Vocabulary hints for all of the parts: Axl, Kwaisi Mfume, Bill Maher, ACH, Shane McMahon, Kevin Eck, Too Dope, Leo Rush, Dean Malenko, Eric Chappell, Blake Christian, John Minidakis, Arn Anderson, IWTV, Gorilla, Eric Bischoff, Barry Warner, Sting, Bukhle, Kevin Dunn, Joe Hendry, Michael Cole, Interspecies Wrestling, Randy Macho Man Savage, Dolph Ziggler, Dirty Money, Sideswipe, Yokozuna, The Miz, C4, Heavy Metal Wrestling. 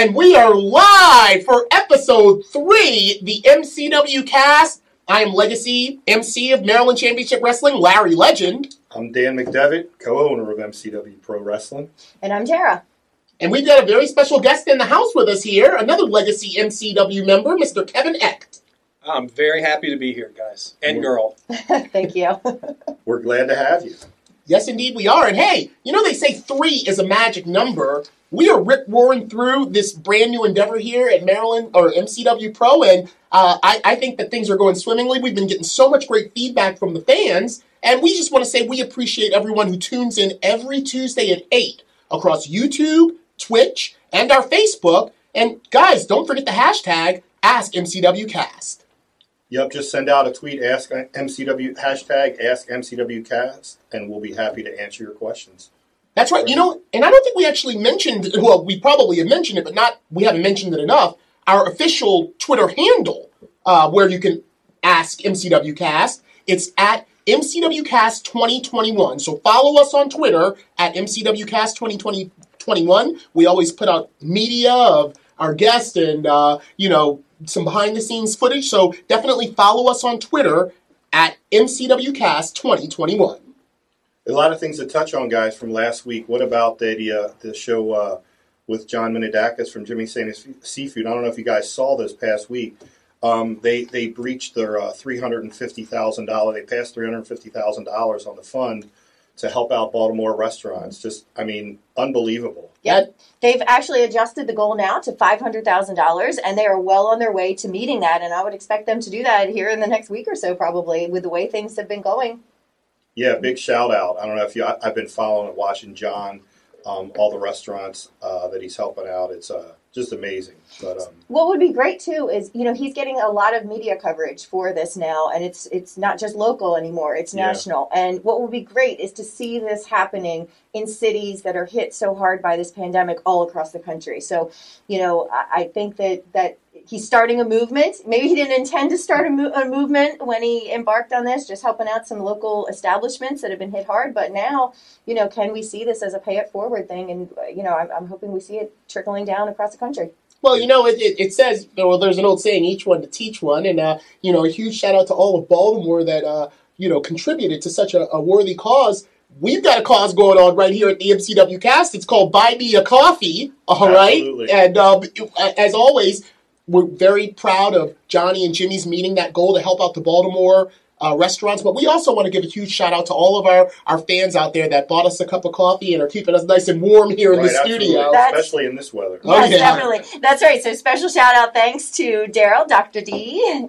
And we are live for episode 3, the MCW cast. I am Legacy, MC of Maryland Championship Wrestling, Larry Legend. I'm Dan McDevitt, co-owner of MCW Pro Wrestling. And I'm Tara. And we've got a very special guest in the house with us here, another Legacy MCW member, Mr. Kevin Eck. I'm very happy to be here, guys. And girl. Thank you. We're glad to have you. Yes, indeed we are. And hey, you know they say 3 is a magic number. We are rip-roaring through this brand new endeavor here at Maryland, or MCW Pro, and I think that things are going swimmingly. We've been getting so much great feedback from the fans, and we just want to say we appreciate everyone who tunes in every Tuesday at 8 across YouTube, Twitch, and our Facebook. And guys, don't forget the hashtag AskMCWCast. Yep, just send out a tweet, ask MCW, hashtag AskMCWCast, and we'll be happy to answer your questions. That's right. You know, and I don't think we actually mentioned, well, we probably have mentioned it, but not, we haven't mentioned it enough, our official Twitter handle, where you can ask MCWCast. It's at MCWCast2021. So follow us on Twitter at MCWCast2021. We always put out media of our guests and, you know, some behind-the-scenes footage. So definitely follow us on Twitter at MCWCast2021. A lot of things to touch on, guys, from last week. What about the show with John Minidakis from Jimmy Santa's Seafood? I don't know if you guys saw this past week. They breached their $350,000. They passed $350,000 on the fund to help out Baltimore restaurants. Just, I mean, unbelievable. Yep. They've actually adjusted the goal now to $500,000, and they are well on their way to meeting that. And I would expect them to do that here in the next week or so, probably, with the way things have been going. Yeah, big shout out. I don't know if you, I've been following and watching John, all the restaurants that he's helping out. It's just amazing. But what would be great too is, you know, he's getting a lot of media coverage for this now, and it's not just local anymore; it's national. Yeah. And what would be great is to see this happening in cities that are hit so hard by this pandemic all across the country. So, you know, I think that he's starting a movement. Maybe he didn't intend to start a movement when he embarked on this, just helping out some local establishments that have been hit hard. But now, you know, can we see this as a pay it forward thing? And, you know, I'm hoping we see it trickling down across the country. Well, you know, it says, well, there's an old saying, each one to teach one. And, you know, a huge shout out to all of Baltimore that, you know, contributed to such a worthy cause. We've got a cause going on right here at the MCW Cast. It's called Buy Me a Coffee. All Absolutely. Right. And as always, we're very proud of Johnny and Jimmy's meeting that goal to help out the Baltimore restaurants. But we also want to give a huge shout-out to all of our fans out there that bought us a cup of coffee and are keeping us nice and warm here in the studio. Especially in this weather. Oh, yes, yeah. Definitely. That's right. So special shout-out thanks to Daryl, Dr. D.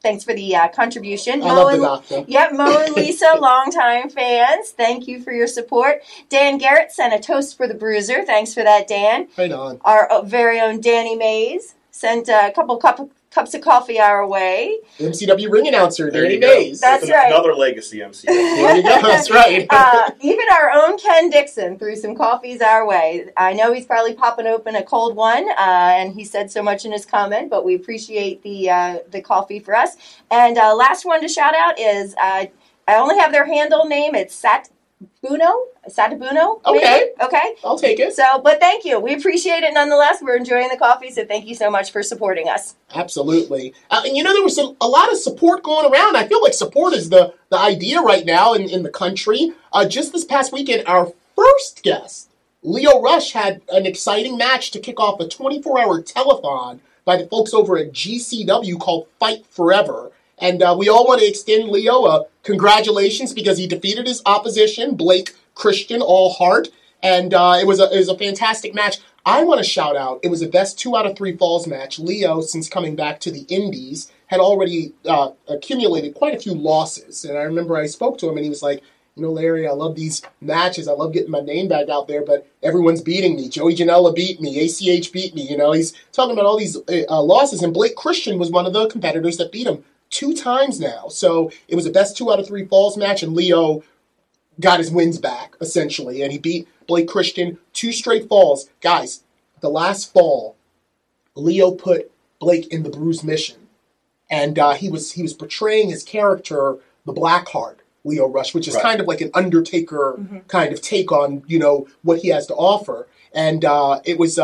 Thanks for the contribution. I love the doctor. Yep, Mo and Lisa, longtime fans. Thank you for your support. Dan Garrett sent a toast for the Bruiser. Thanks for that, Dan. Right on. Our very own Danny Mays sent a couple cups of coffee our way. MCW ring announcer, Danny Mays. That's right. Another legacy MCW. There you go. That's right. Even our own Ken Dixon threw some coffees our way. I know he's probably popping open a cold one, and he said so much in his comment, but we appreciate the coffee for us. And last one to shout out is, I only have their handle name. It's Satabuno. Okay. Maybe? Okay. I'll take it. So, but thank you. We appreciate it nonetheless. We're enjoying the coffee, so thank you so much for supporting us. Absolutely. And you know, there was a lot of support going around. I feel like support is the idea right now in the country. Just this past weekend, our first guest, Leo Rush, had an exciting match to kick off a 24-hour telethon by the folks over at GCW called Fight Forever. And we all want to extend Leo congratulations because he defeated his opposition, Blake Christian, all heart. And it was a fantastic match. I want to shout out, it was the best 2 out of 3 falls match. Leo, since coming back to the Indies, had already accumulated quite a few losses. And I remember I spoke to him and he was like, you know, Larry, I love these matches. I love getting my name back out there, but everyone's beating me. Joey Janela beat me. ACH beat me. You know, he's talking about all these losses. And Blake Christian was one of the competitors that beat him 2 times now. So it was the best 2 out of 3 falls match, and Leo got his wins back, essentially. And he beat Blake Christian 2 straight falls. Guys, the last fall, Leo put Blake in the Bruise Mission. And he was portraying his character, the Blackheart, Leo Rush, which is kind of like an Undertaker kind of take on, you know, what he has to offer. And it was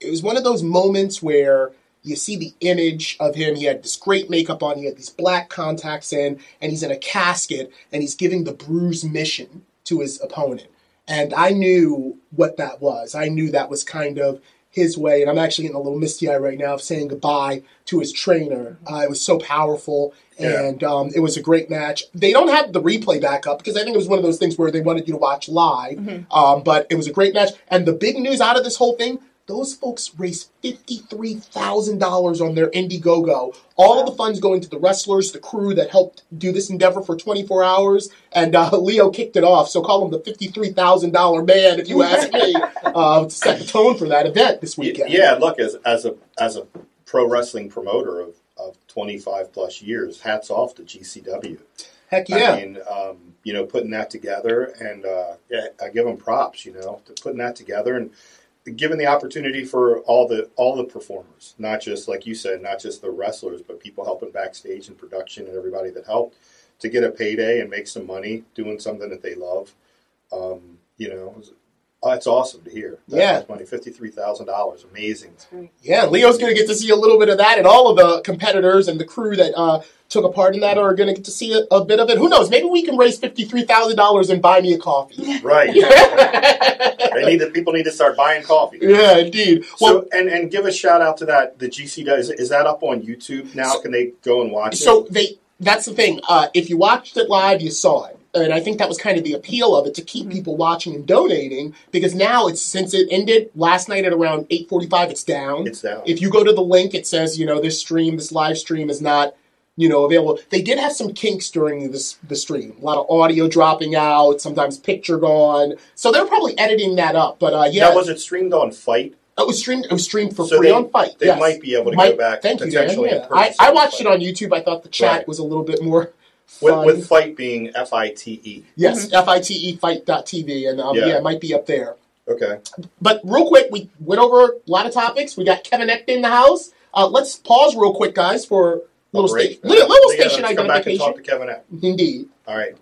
it was one of those moments where you see the image of him. He had this great makeup on. He had these black contacts in, and he's in a casket, and he's giving the bruise mission to his opponent. And I knew what that was. I knew that was kind of his way. And I'm actually getting a little misty-eyed right now of saying goodbye to his trainer. It was so powerful, and it was a great match. They don't have the replay back up because I think it was one of those things where they wanted you to watch live. But it was a great match. And the big news out of this whole thing, those folks raised $53,000 on their Indiegogo. All of the funds going to the wrestlers, the crew that helped do this endeavor for 24 hours. And Leo kicked it off, so call him the $53,000 man if you ask me, to set the tone for that event this weekend. Yeah, look, as a pro wrestling promoter of 25 plus years, hats off to GCW. Heck yeah. I mean, you know, putting that together, and I give them props, you know, to putting that together and given the opportunity for all the performers, not just, like you said, not just the wrestlers, but people helping backstage and production and everybody that helped to get a payday and make some money doing something that they love. You know, it's awesome to hear. That money, $53,000, amazing. Yeah, Leo's going to get to see a little bit of that, and all of the competitors and the crew that took a part in that are going to get to see a bit of it. Who knows? Maybe we can raise $53,000 and buy me a coffee. Right. People need to start buying coffee. Yeah, indeed. Well, so, and give a shout out to that. The GCW is that up on YouTube now? So, can they go and watch it? So that's the thing. If you watched it live, you saw it. And I think that was kind of the appeal of it, to keep people watching and donating, because now since it ended last night at around 8:45, it's down. If you go to the link, it says, you know, this live stream is not, you know, available. They did have some kinks during the stream. A lot of audio dropping out, sometimes picture gone. So they're probably editing that up. But yeah. Now, was it streamed on Fight? It was streamed for free on Fight. They might be able to go back. Thank you, Dan. Yeah. I watched it on YouTube. I thought the chat was a little bit more... With Fight being F-I-T-E. Yes, F-I-T-E, Fight.tv, and it might be up there. Okay. But real quick, we went over a lot of topics. We got Kevin Eck in the house. Let's pause real quick, guys, for station identification. Come back and talk to Kevin Eck. Indeed. All right.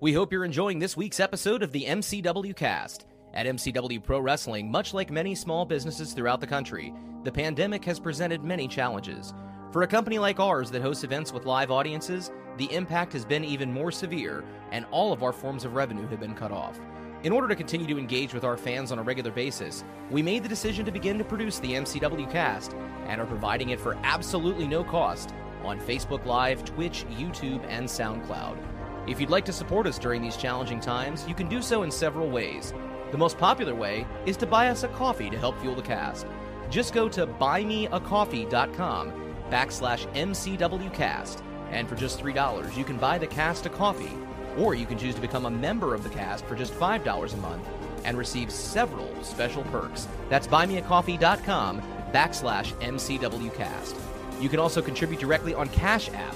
We hope you're enjoying this week's episode of the MCW Cast. At MCW Pro Wrestling, much like many small businesses throughout the country, the pandemic has presented many challenges. For a company like ours that hosts events with live audiences, the impact has been even more severe, and all of our forms of revenue have been cut off. In order to continue to engage with our fans on a regular basis, we made the decision to begin to produce the MCW Cast and are providing it for absolutely no cost on Facebook Live, Twitch, YouTube, and SoundCloud. If you'd like to support us during these challenging times, you can do so in several ways. The most popular way is to buy us a coffee to help fuel the cast. Just go to buymeacoffee.com/MCWcast, and for just $3 you can buy the cast a coffee, or you can choose to become a member of the cast for just $5 a month and receive several special perks. That's buymeacoffee.com/MCWcast. You can also contribute directly on Cash App,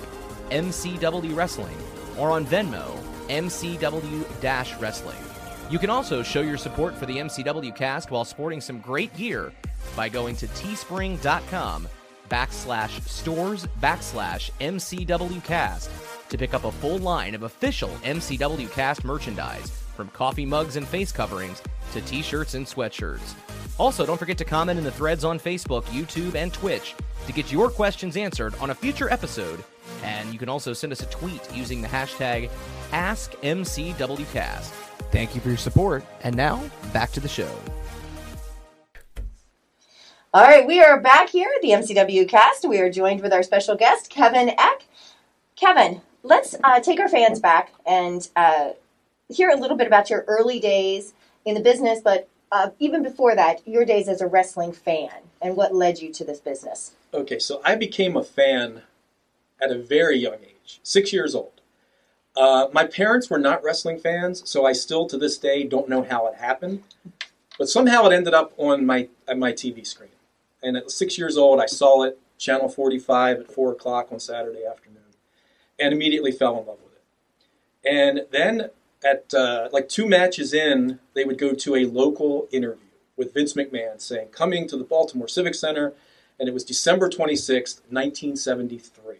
MCW Wrestling, or on Venmo, MCW-Wrestling. You can also show your support for the MCW Cast while sporting some great gear by going to teespring.com/stores/MCW Cast to pick up a full line of official MCW Cast merchandise, from coffee mugs and face coverings to t-shirts and sweatshirts. Also, don't forget to comment in the threads on Facebook, YouTube, and Twitch to get your questions answered on a future episode, and you can also send us a tweet using the hashtag AskMCWCast. Thank you for your support, and now back to the show. All right, we are back here at the MCW Cast. We are joined with our special guest, Kevin Eck. Kevin, let's take our fans back and hear a little bit about your early days in the business, but even before that, your days as a wrestling fan and what led you to this business. Okay, so I became a fan at a very young age, 6 years old. My parents were not wrestling fans, so I still to this day don't know how it happened, but somehow it ended up on my TV screen. And at 6 years old, I saw it, Channel 45 at 4 o'clock on Saturday afternoon, and immediately fell in love with it. And then at like two matches in, they would go to a local interview with Vince McMahon saying, coming to the Baltimore Civic Center, and it was December 26th, 1973,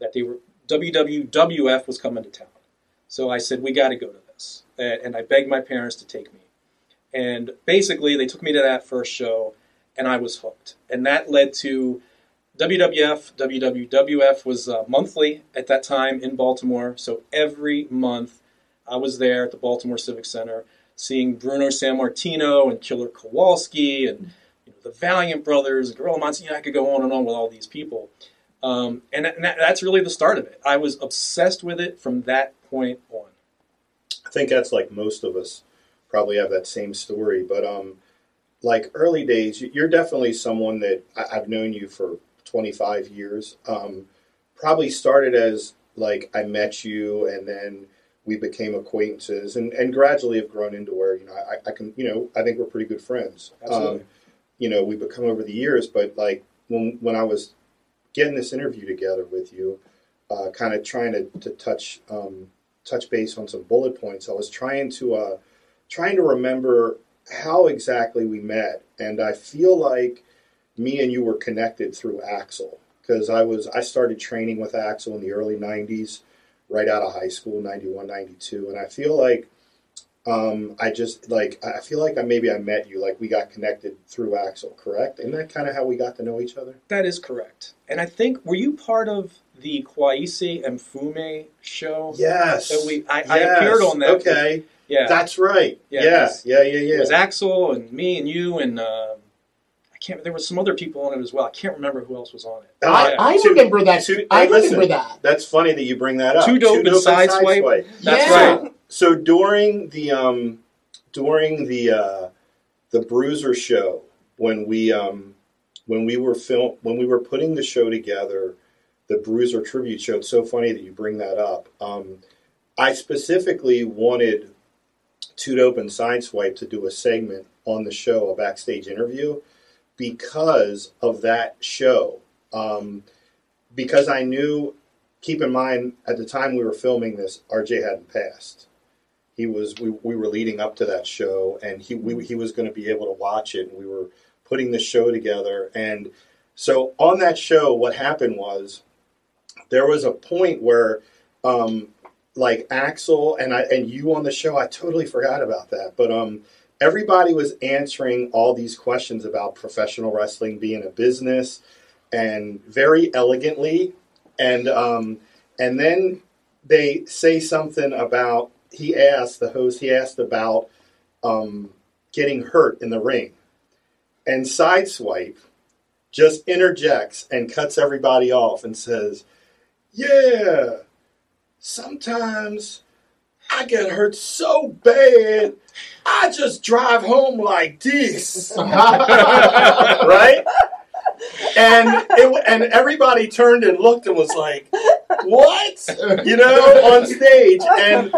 that they were WWF was coming to town. So I said, we got to go to this. And I begged my parents to take me. And basically, they took me to that first show, and I was hooked. And that led to WWF. WWWF was monthly at that time in Baltimore. So every month, I was there at the Baltimore Civic Center, seeing Bruno Sammartino and Killer Kowalski and the Valiant Brothers and Gorilla Monsoon. I could go on and on with all these people. And that's really the start of it. I was obsessed with it from that point on. I think that's like most of us probably have that same story. But like early days, you're definitely someone that I've known you for 25 years. Probably started as like I met you and then we became acquaintances and gradually have grown into where, I can, I think we're pretty good friends. Absolutely. We've become over the years, but like when I was getting this interview together with you, kind of trying to touch base on some bullet points, I was trying to remember how exactly we met. And I feel like me and you were connected through Axl, because I started training with Axl in the early 90s, right out of high school, 91, 92. And I feel like I met you, like we got connected through Axl, correct? Isn't that kind of how we got to know each other? That is correct. And I think, were you part of the Kwaisi Mfume show? Yes. I appeared on that. Okay. Thing. Yeah. That's right. Yeah. It was Axl and me and you and there were some other people on it as well. I can't remember who else was on it. I remember that. That's funny that you bring that up. Too Dope and Sideswipe. That's right. So during the Bruiser show, when we were putting the show together, the Bruiser tribute show. It's so funny that you bring that up. I specifically wanted Too Dope and Sideswipe to do a segment on the show, a backstage interview, because of that show. Because I knew, keep in mind, at the time we were filming this, RJ hadn't passed. We were leading up to that show, and he was going to be able to watch it, and we were putting the show together. And so on that show, what happened was there was a point where like Axl and you on the show, I totally forgot about that, but everybody was answering all these questions about professional wrestling being a business, and very elegantly. And then they say something about, the host asked about getting hurt in the ring. And Sideswipe just interjects and cuts everybody off and says, "Yeah, sometimes I get hurt so bad, I just drive home like this." Right? And everybody turned and looked and was like, "What?" On stage. And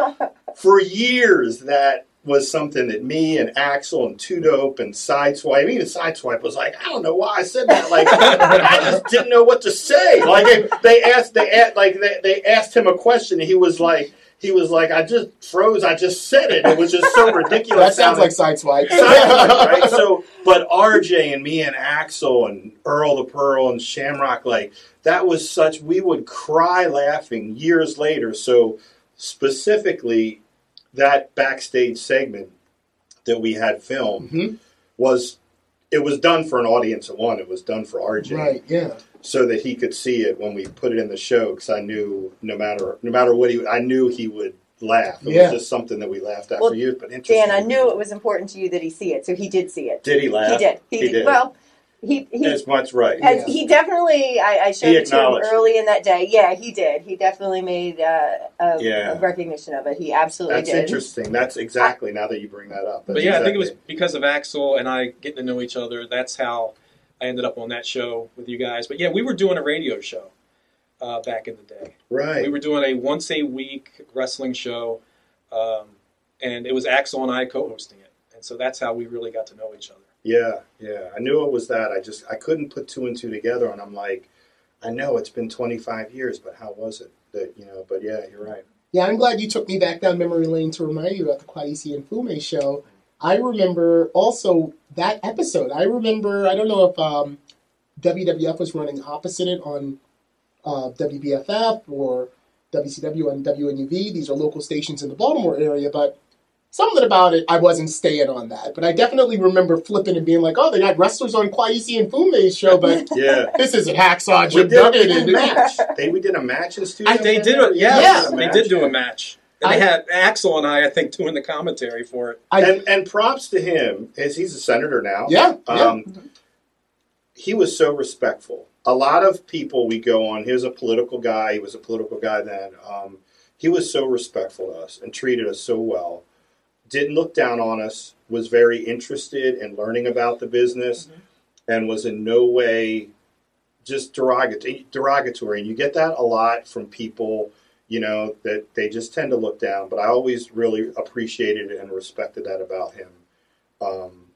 for years, that was something that me and Axl and Too Dope and Sideswipe, even Sideswipe was like, "I don't know why I said that. Like, I just didn't know what to say." Like, they asked him a question, and he was like, "I just froze. I just said it. It was just so ridiculous." That sounds like Sideswipe. Sideswipe, right? So, but RJ and me and Axl and Earl the Pearl and Shamrock, like, that was such, we would cry laughing years later. So specifically, that backstage segment that we had filmed was done for an audience of one. It was done for RJ. Right, yeah. So that he could see it when we put it in the show, because I knew no matter what I knew he would laugh. It was just something that we laughed at for years. But interesting, Dan, I knew it was important to you that he see it, so he did see it. Did he laugh? He did. He did. Well, he as much right. Yeah. He definitely. I showed it to him early in that day. Yeah, he did. He definitely made a recognition of it. He absolutely did. That's interesting. That's exactly, now that you bring that up. But yeah, exactly. I think it was because of Axl and I getting to know each other. That's how I ended up on that show with you guys. But yeah, we were doing a radio show back in the day. Right. We were doing a once-a-week wrestling show, and it was Axl and I co-hosting it. And so that's how we really got to know each other. Yeah. I knew it was that. I couldn't put two and two together, and I'm like, I know it's been 25 years, but how was it? But yeah, you're right. Yeah, I'm glad you took me back down memory lane to remind you about the Kwaisi Mfume show. I remember also that episode. I don't know if WWF was running opposite it on WBFF or WCW and WNUV. These are local stations in the Baltimore area, but Something about it, I wasn't staying on that. But I definitely remember flipping and being like, oh, they got wrestlers on Kwaisi and Fume's show, but yeah. This is a hacksaw Jim Duggan. We did a match. We did a match in studio. They did do a match. And they had Axl and I think, doing the commentary for it. And props to him, as he's a senator now. Yeah. He was so respectful. A lot of people we go on, here's a political guy. He was a political guy then. He was so respectful to us and treated us so well. Didn't look down on us, was very interested in learning about the business, mm-hmm. and was in no way just derogatory. And you get that a lot from people, you know, that they just tend to look down. But I always really appreciated and respected that about him.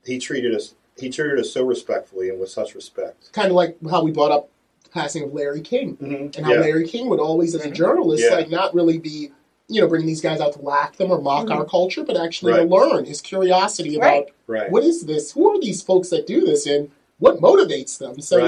He treated us so respectfully and with such respect. Kind of like how we brought up the passing of Larry King, mm-hmm. and how Larry King would always, as a journalist, like not really be... you know, bring these guys out to lack them or mock our culture, but actually to learn his curiosity about what is this? Who are these folks that do this and what motivates them? So,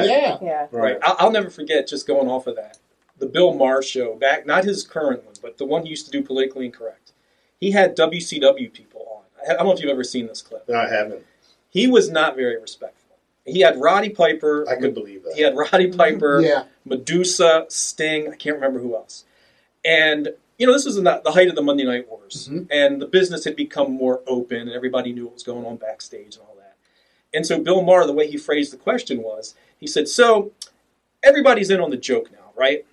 I'll never forget, just going off of that, the Bill Maher show, back, not his current one, but the one he used to do Politically Incorrect. He had WCW people on. I don't know if you've ever seen this clip. No, I haven't. He was not very respectful. He had Roddy Piper. I could believe that. He had Roddy Piper, Medusa, Sting, I can't remember who else. And... you know, this was in the height of the Monday Night Wars, and the business had become more open, and everybody knew what was going on backstage and all that. And so Bill Maher, the way he phrased the question was, he said, so, everybody's in on the joke now, right?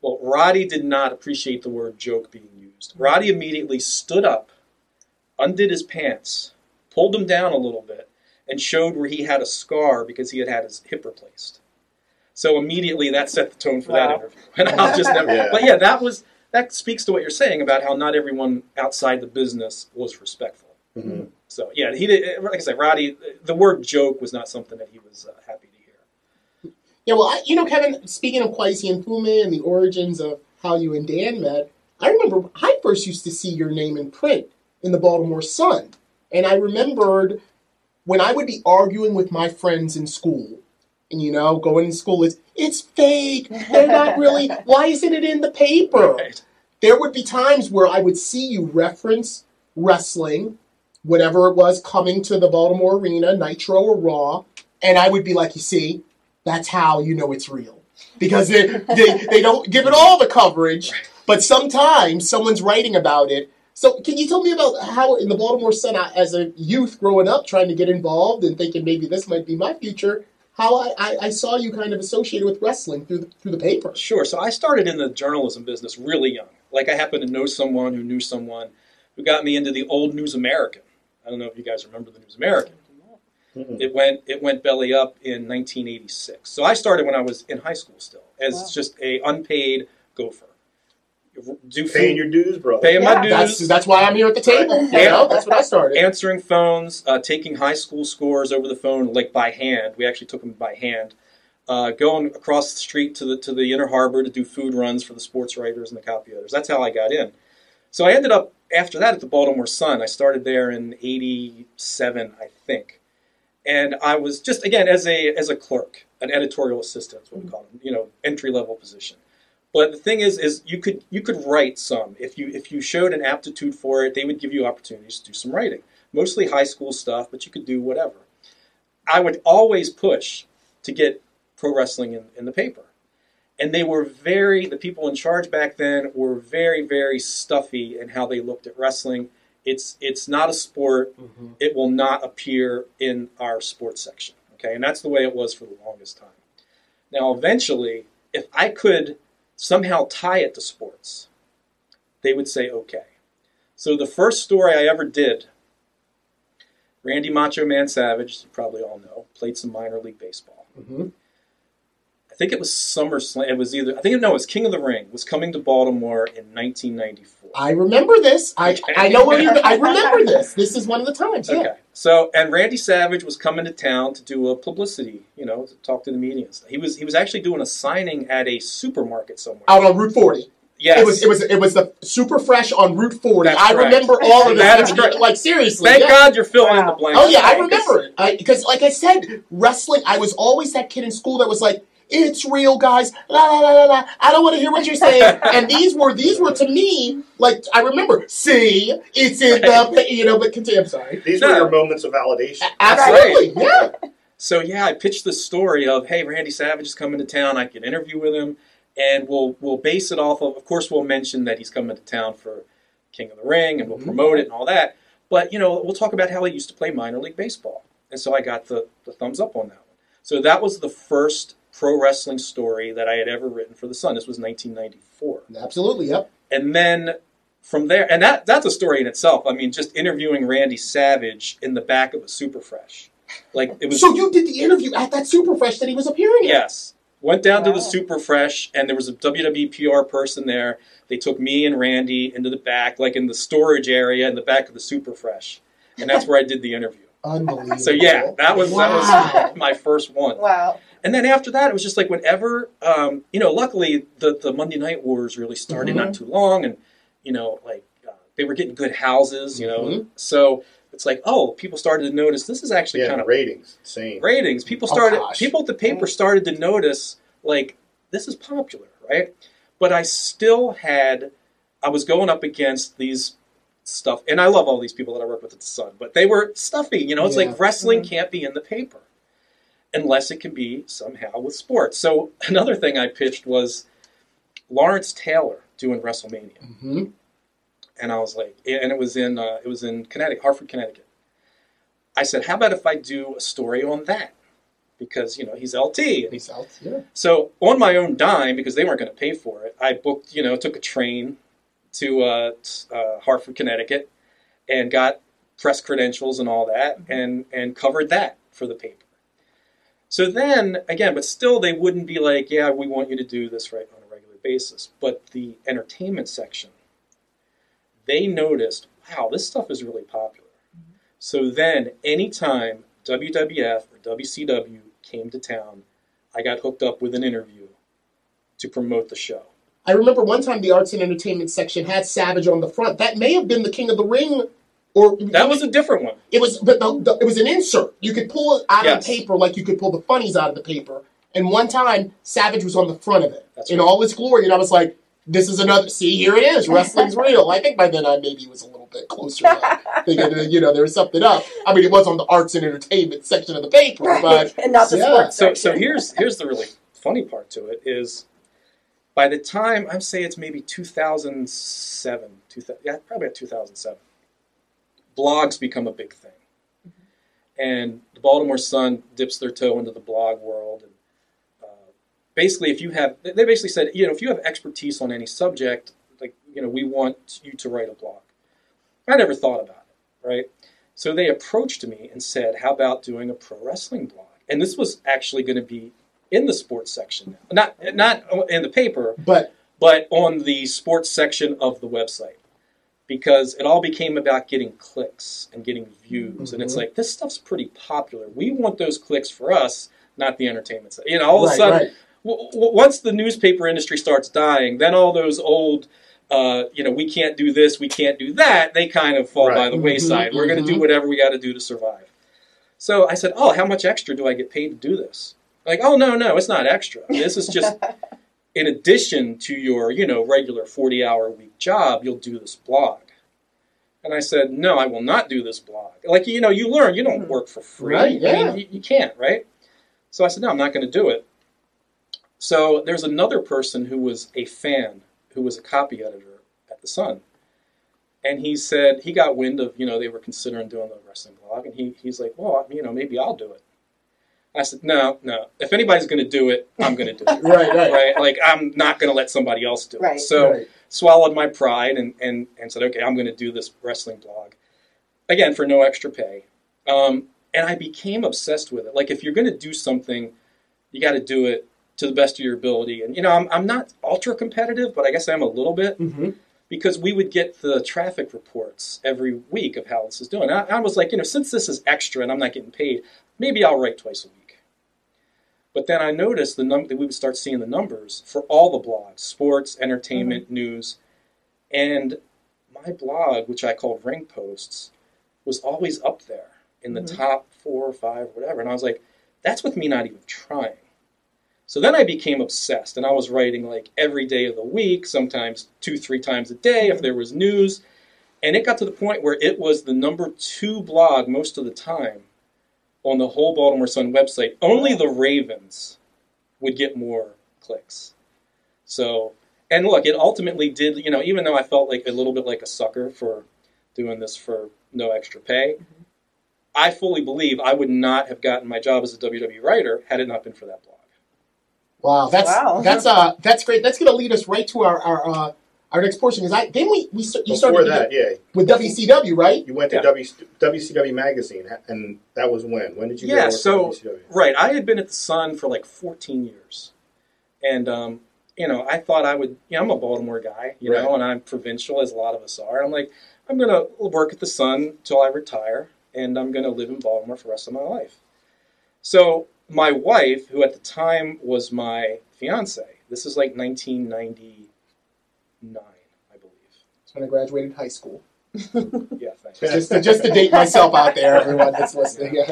Well, Roddy did not appreciate the word joke being used. Roddy immediately stood up, undid his pants, pulled them down a little bit, and showed where he had a scar because he had had his hip replaced. So immediately that set the tone for that interview. And I'll just never... But yeah, that speaks to what you're saying about how not everyone outside the business was respectful. Mm-hmm. So yeah, he did, like I said, Roddy, the word joke was not something that he was happy to hear. Yeah, well, Kevin, speaking of Kwaisi and Mfume and the origins of how you and Dan met, I remember I first used to see your name in print in the Baltimore Sun. And I remembered when I would be arguing with my friends in school, and, you know, going to school, it's fake. They're not really. Why isn't it in the paper? Right. There would be times where I would see you reference wrestling, whatever it was, coming to the Baltimore Arena, Nitro or Raw, and I would be like, you see, that's how you know it's real. Because they don't give it all the coverage, but sometimes someone's writing about it. So can you tell me about how in the Baltimore Sun, as a youth growing up, trying to get involved and thinking maybe this might be my future, how I saw you kind of associated with wrestling through the paper. Sure. So I started in the journalism business really young. Like I happened to know someone who knew someone who got me into the old News American. I don't know if you guys remember the News American. Mm-hmm. It went belly up in 1986. So I started when I was in high school still as just a unpaid gopher. Paying your dues, bro. Paying my dues. That's why I'm here at the table. You know, that's what I started. Answering phones, taking high school scores over the phone, like by hand. We actually took them by hand. Going across the street to the Inner Harbor to do food runs for the sports writers and the copy editors. That's how I got in. So I ended up, after that, at the Baltimore Sun. I started there in 87, I think. And I was just, again, as a clerk, an editorial assistant, is what we call them, you know, entry-level position. But the thing is you could write some. If you showed an aptitude for it, they would give you opportunities to do some writing. Mostly high school stuff, but you could do whatever. I would always push to get pro wrestling in the paper. And they were the people in charge back then were very, very stuffy in how they looked at wrestling. It's not a sport. Mm-hmm. It will not appear in our sports section. Okay, and that's the way it was for the longest time. Now, eventually, if I could somehow tie it to sports, they would say okay. So the first story I ever did, Randy Macho Man Savage, you probably all know, played some minor league baseball. Mm-hmm. I think it was SummerSlam. It was King of the Ring was coming to Baltimore in 1994. I remember this. I know where you're. I remember this. This is one of the times. Yeah. Okay. So and Randy Savage was coming to town to do a publicity, you know, to talk to the media and stuff. He was actually doing a signing at a supermarket somewhere. Out on Route 40. Yes. It was the Super Fresh on Route 40. That's I correct. Remember all of this. That is correct. Like seriously. Thank God you're filling in the blanks. Oh yeah, I remember it because, like I said, wrestling. I was always that kid in school that was like, It's real, guys. La la la la la. I don't want to hear what you're saying. And these were to me, like, I remember. See, it's in the, you know. But continue. I'm sorry. These were your moments of validation. Absolutely. Right. Yeah. So yeah, I pitched the story of, hey, Randy Savage is coming to town. I can interview with him, and we'll base it off of. Of course, we'll mention that he's coming to town for King of the Ring, and we'll promote it and all that. But, you know, we'll talk about how he used to play minor league baseball. And so I got the thumbs up on that one. So that was the first pro wrestling story that I had ever written for The Sun. This was 1994. Absolutely, yep. And then from there, and that's a story in itself. I mean, just interviewing Randy Savage in the back of a Superfresh. Like, it was. So you did the interview at that Superfresh that he was appearing at? Yes. Went down to the Superfresh, and there was a WWE PR person there. They took me and Randy into the back, like in the storage area in the back of the Superfresh. And that's where I did the interview. Unbelievable. So, yeah, that was my first one. Wow. And then after that, it was just like whenever, you know, luckily the Monday Night Wars really started not too long. And, you know, like they were getting good houses, you know. So it's like, oh, people started to notice this is actually kind of ratings. Same ratings. People started, people at the paper started to notice, like, this is popular, right? But I still had, I was going up against these stuff, and I love all these people that I work with at The Sun, but they were stuffy, you know. It's like wrestling can't be in the paper unless it can be somehow with sports. So another thing I pitched was Lawrence Taylor doing WrestleMania. And I was like, and it was in Connecticut, Hartford, Connecticut. I said, how about if I do a story on that? Because, you know, he's LT. And he's LT, yeah. So on my own dime, because they weren't going to pay for it, I booked, you know, took a train to Hartford, Connecticut, and got press credentials and all that, and covered that for the paper. So then, again, but still they wouldn't be like, yeah, we want you to do this right on a regular basis. But the entertainment section, they noticed, wow, this stuff is really popular. So then anytime WWF or WCW came to town, I got hooked up with an interview to promote the show. I remember one time the arts and entertainment section had Savage on the front. That may have been the King of the Ring, or that was a different one. It was, but it was an insert. You could pull it out of the paper like you could pull the funnies out of the paper. And one time Savage was on the front of it in all its glory, and I was like, "This is another. See, here it is. Wrestling's real." I think by then I maybe was a little bit closer, thinking, you know, there was something up. I mean, it was on the arts and entertainment section of the paper, but and not the sports section. So here's the really funny part to it is. By the time, I'd say it's maybe 2007, blogs become a big thing. And the Baltimore Sun dips their toe into the blog world. And basically, they basically said, you know, if you have expertise on any subject, like, you know, we want you to write a blog. I never thought about it, right? So they approached me and said, how about doing a pro wrestling blog? And this was actually going to be in the sports section now. Not in the paper, but on the sports section of the website. Because it all became about getting clicks and getting views. And it's like, this stuff's pretty popular. We want those clicks for us, not the entertainment side. You know, all of a sudden, once the newspaper industry starts dying, then all those old, you know, we can't do this, we can't do that, they kind of fall by the wayside. We're going to do whatever we got to do to survive. So I said, oh, how much extra do I get paid to do this? Like, oh, no, it's not extra. This is just in addition to your, you know, regular 40-hour-a-week job, you'll do this blog. And I said, no, I will not do this blog. Like, you know, you learn. You don't work for free. Right, yeah. I mean, you can't, right? So I said, no, I'm not going to do it. So there's another person who was a fan, who was a copy editor at The Sun. And he said, he got wind of, you know, they were considering doing the wrestling blog. And he's like, well, you know, maybe I'll do it. I said, no. If anybody's going to do it, I'm going to do it. right. Like, I'm not going to let somebody else do it. So swallowed my pride and said, okay, I'm going to do this wrestling blog. Again, for no extra pay. And I became obsessed with it. Like, if you're going to do something, you got to do it to the best of your ability. And, you know, I'm not ultra competitive, but I guess I am a little bit. Because we would get the traffic reports every week of how this is doing. I was like, you know, since this is extra and I'm not getting paid, maybe I'll write twice a week. But then I noticed that we would start seeing the numbers for all the blogs, sports, entertainment, news. And my blog, which I called Ring Posts, was always up there in the top 4 or 5, whatever. And I was like, that's with me not even trying. So then I became obsessed, and I was writing like every day of the week, sometimes 2-3 times a day if there was news. And it got to the point where it was the #2 blog most of the time on the whole Baltimore Sun website. Only the Ravens would get more clicks. So, and look, it ultimately did, you know, even though I felt like a little bit like a sucker for doing this for no extra pay, mm-hmm. I fully believe I would not have gotten my job as a WWE writer had it not been for that blog. Wow, that's great. That's going to lead us right to our next portion. Because you started with WCW, right? You went to WCW magazine, and that was when? When did you? Yeah, so WCW? Right, I had been at the Sun for like 14 years, and you know, I thought I would. You know, I'm a Baltimore guy, you know, and I'm provincial, as a lot of us are. I'm like, I'm going to work at the Sun till I retire, and I'm going to live in Baltimore for the rest of my life. So my wife, who at the time was my fiance, this is like 1990. 9, I believe. That's when I graduated high school. Yeah, thanks. Just to date myself out there, everyone that's listening. Yeah.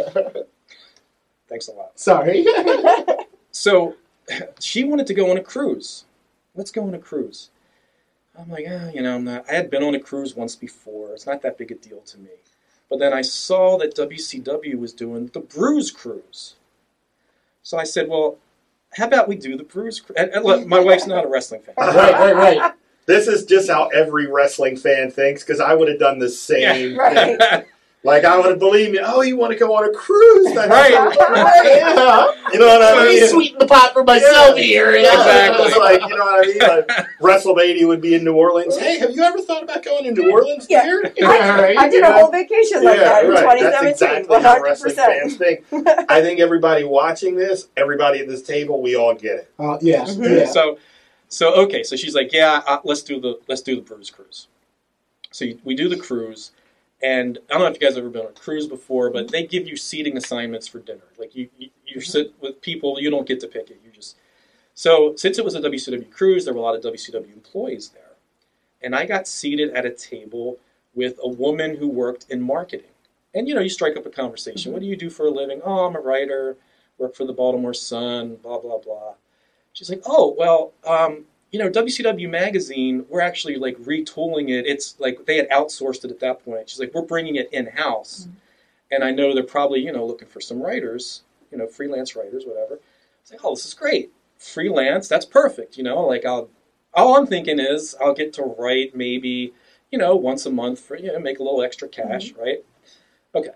Thanks a lot. Sorry. So she wanted to go on a cruise. Let's go on a cruise. I'm like, I had been on a cruise once before. It's not that big a deal to me. But then I saw that WCW was doing the Bruise Cruise. So I said, well, how about we do the Bruise Cruise? And look, my wife's not a wrestling fan. Right. This is just how every wrestling fan thinks, because I would have done the same thing. Like, I would have believed me, you want to go on a cruise? You know what I mean? Sweeten the pot for myself here. Yeah, exactly. It's like, you know what I mean? Like, WrestleMania would be in New Orleans. Hey, have you ever thought about going to New Orleans here? Yeah. Right. I did a whole vacation like that in 2017. That's exactly 100%. Thing. I think everybody watching this, everybody at this table, we all get it. Yeah. So okay, so she's like, let's do the Bruise Cruise. So we do the cruise, and I don't know if you guys have ever been on a cruise before, but they give you seating assignments for dinner. Like you sit with people, you don't get to pick it. So since it was a WCW cruise, there were a lot of WCW employees there, and I got seated at a table with a woman who worked in marketing. And you strike up a conversation. Mm-hmm. What do you do for a living? Oh, I'm a writer. Work for the Baltimore Sun. Blah blah blah. She's like, WCW magazine, we're actually like retooling it. It's like they had outsourced it at that point. She's like, we're bringing it in-house. Mm-hmm. And I know they're probably, looking for some writers, freelance writers, whatever. I was like, this is great. Freelance, that's perfect. All I'm thinking is I'll get to write maybe, once a month for, make a little extra cash, mm-hmm. right? Okay.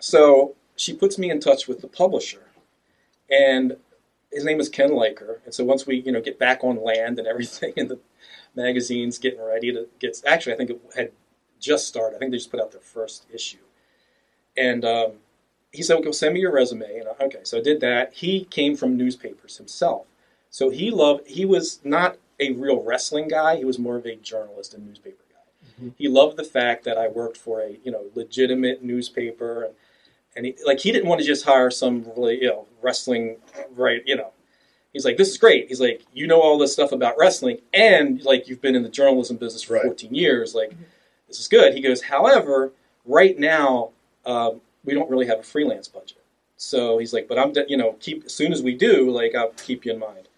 So she puts me in touch with the publisher, and his name is Ken Leiker, and so once we, get back on land and everything, and the magazine's getting ready to get. Actually, I think it had just started. I think they just put out their first issue, and he said, "Well, send me your resume." And okay, so I did that. He came from newspapers himself, so he was not a real wrestling guy. He was more of a journalist and newspaper guy. Mm-hmm. He loved the fact that I worked for a legitimate newspaper. And he didn't want to just hire some really, wrestling, right, He's like, this is great. He's like, all this stuff about wrestling, and, you've been in the journalism business for 14 years. Like, mm-hmm. This is good. He goes, however, right now, we don't really have a freelance budget. So he's like, but I'm, as soon as we do, I'll keep you in mind.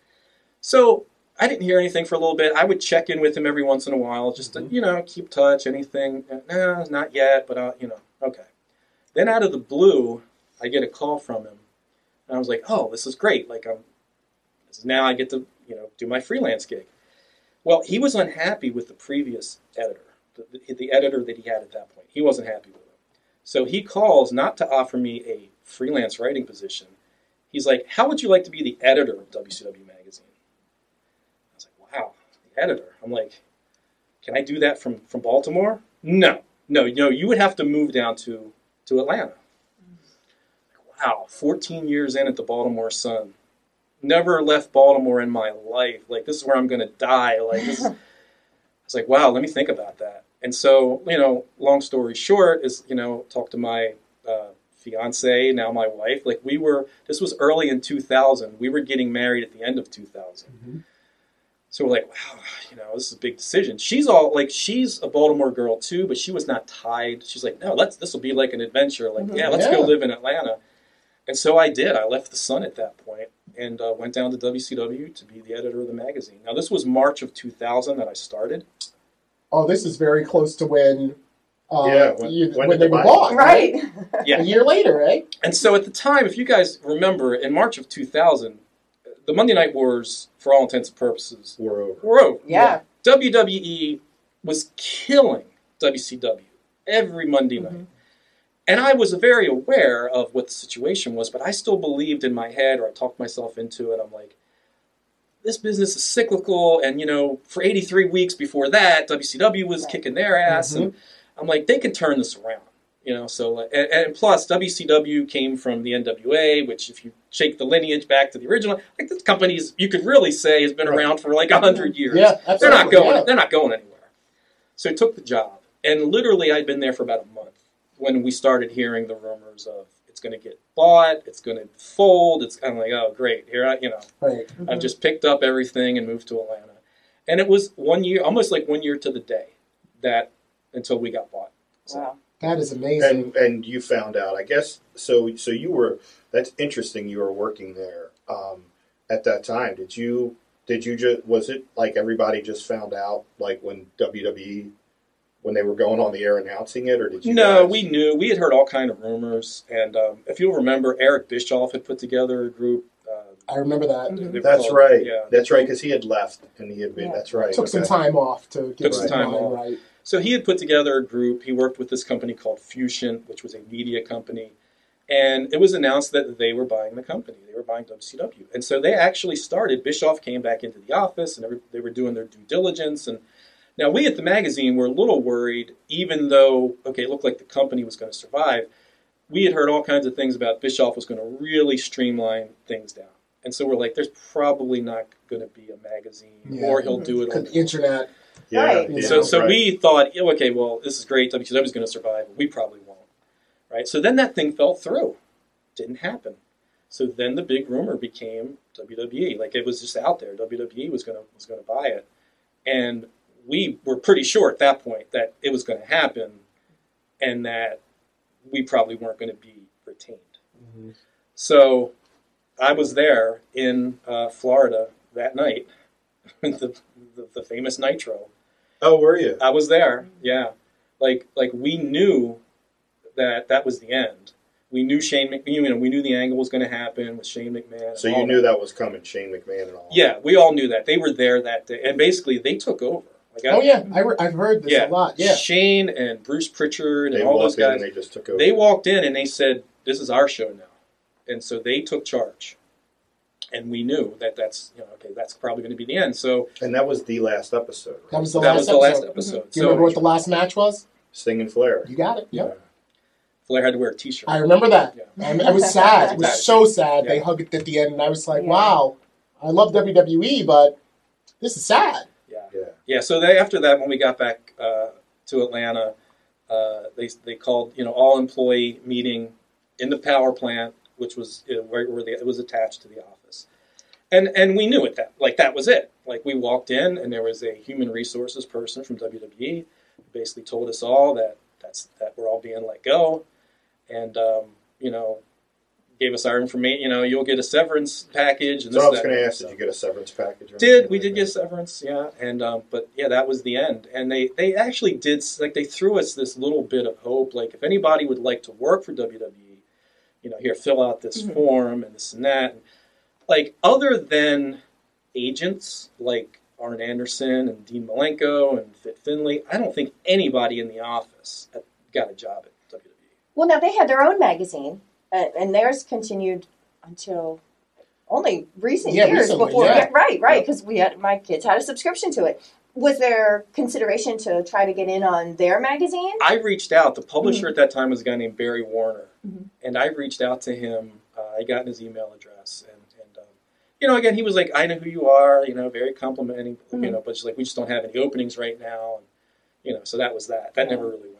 So I didn't hear anything for a little bit. I would check in with him every once in a while just to, mm-hmm. Keep touch, anything. No, not yet, but, okay. Then out of the blue, I get a call from him, and I was like, "Oh, this is great! Now I get to, do my freelance gig." Well, he was unhappy with the previous editor, the editor that he had at that point. He wasn't happy with him, so he calls not to offer me a freelance writing position. He's like, "How would you like to be the editor of WCW magazine?" I was like, "Wow, the editor!" I'm like, "Can I do that from Baltimore?" No. You would have to move down to Atlanta. Wow, 14 years in at the Baltimore Sun. Never left Baltimore in my life. This is where I'm going to die. I was like, wow, let me think about that. And so, long story short is, talk to my fiance, now my wife. This was early in 2000. We were getting married at the end of 2000. Mm-hmm. So we're like, wow, this is a big decision. She's she's a Baltimore girl too, but she was not tied. She's like, no, this will be like an adventure. Let's go live in Atlanta. And so I did. I left the Sun at that point, and went down to WCW to be the editor of the magazine. Now, this was March of 2000 that I started. Oh, this is very close to when they were bought. Right. Yeah. A year later, right? And so at the time, if you guys remember, in March of 2000, the Monday Night Wars, for all intents and purposes, were over. Yeah. WWE was killing WCW every Monday night. Mm-hmm. And I was very aware of what the situation was, but I still believed in my head, or I talked myself into it. I'm like, this business is cyclical, and, you know, for 83 weeks before that, WCW was kicking their ass, mm-hmm. and I'm like, they can turn this around, you know. So, and plus, WCW came from the NWA, which, if you shake the lineage back to the original, like, this company's, you could really say, has been around for like 100 years. Yeah, absolutely. They're not going anywhere. So I took the job, and literally, I'd been there for about a month when we started hearing the rumors of it's going to get bought, it's going to fold. It's kind of like, oh, great. Here I, you know, right. mm-hmm. I've just picked up everything and moved to Atlanta. And it was 1 year, almost like 1 year to the day, that until we got bought. So. Wow. That is amazing. And you found out, I guess, so you were, that's interesting. You were working there at that time. Did you just, was it like everybody just found out like when WWE, when they were going on the air announcing it, or did you? No, we knew. We had heard all kind of rumors, and if you'll remember, Eric Bischoff had put together a group. I remember that. Mm-hmm. That's right. Yeah, that's right, because he had left, and he had been. Yeah. That's right. Took some time off to get took some time off. Right. So he had put together a group. He worked with this company called Fusion, which was a media company, and it was announced that they were buying the company. They were buying WCW, and so they actually started. Bischoff came back into the office, and they were doing their due diligence and. Now, we at the magazine were a little worried, even though, it looked like the company was going to survive. We had heard all kinds of things about Bischoff was going to really streamline things down. And so we're like, there's probably not going to be a magazine, or he'll do it on the internet. Yeah. Right. Yeah. So we thought, this is great. WCW is going to survive. But we probably won't. Right? So then that thing fell through. Didn't happen. So then the big rumor became WWE. Like, it was just out there. WWE was going to buy it. And we were pretty sure at that point that it was going to happen and that we probably weren't going to be retained. Mm-hmm. So I was there in Florida that night, the famous Nitro. Oh, were you? I was there, yeah. Like we knew that was the end. We knew Shane McMahon, we knew the angle was going to happen with Shane McMahon. So you knew that was coming, Shane McMahon and all. Yeah, we all knew that. They were there that day, and basically they took over. Like I've heard this a lot. Yeah, Shane and Bruce Pritchard and all those guys. They just took over. They walked in and they said, "This is our show now," and so they took charge. And we knew that's that's probably going to be the end. So and that was the last episode. Right? That was the last episode. Mm-hmm. Do you remember what the last match was? Sting and Flair. You got it. Yep. Yeah. Flair had to wear a T-shirt. I remember that. Yeah. I was sad. It was so sad. Yeah. They hugged it at the end, and I was like, "Wow, I love WWE, but this is sad." Yeah, so after that, when we got back to Atlanta, they called all employee meeting in the power plant, which was it was attached to the office, and we knew it that was it. Like we walked in and there was a human resources person from WWE who basically told us all that we're all being let go, and gave us our information. You'll get a severance package. And so I was going to ask, did you get a severance package? We did get severance? Yeah, and that was the end. And they actually did, like, they threw us this little bit of hope. Like, if anybody would like to work for WWE, here, fill out this form and this and that. And, like, other than agents like Arn Anderson and Dean Malenko and Fit Finlay, I don't think anybody in the office got a job at WWE. Well, now they had their own magazine. And theirs continued until only recent years before. Yeah. Right, because my kids had a subscription to it. Was there consideration to try to get in on their magazine? I reached out. The publisher at that time was a guy named Barry Warner. Mm-hmm. And I reached out to him. I got his email address. Again, he was like, I know who you are, very complimenting, but just like, we just don't have any openings right now. And, so that was that. That never really went.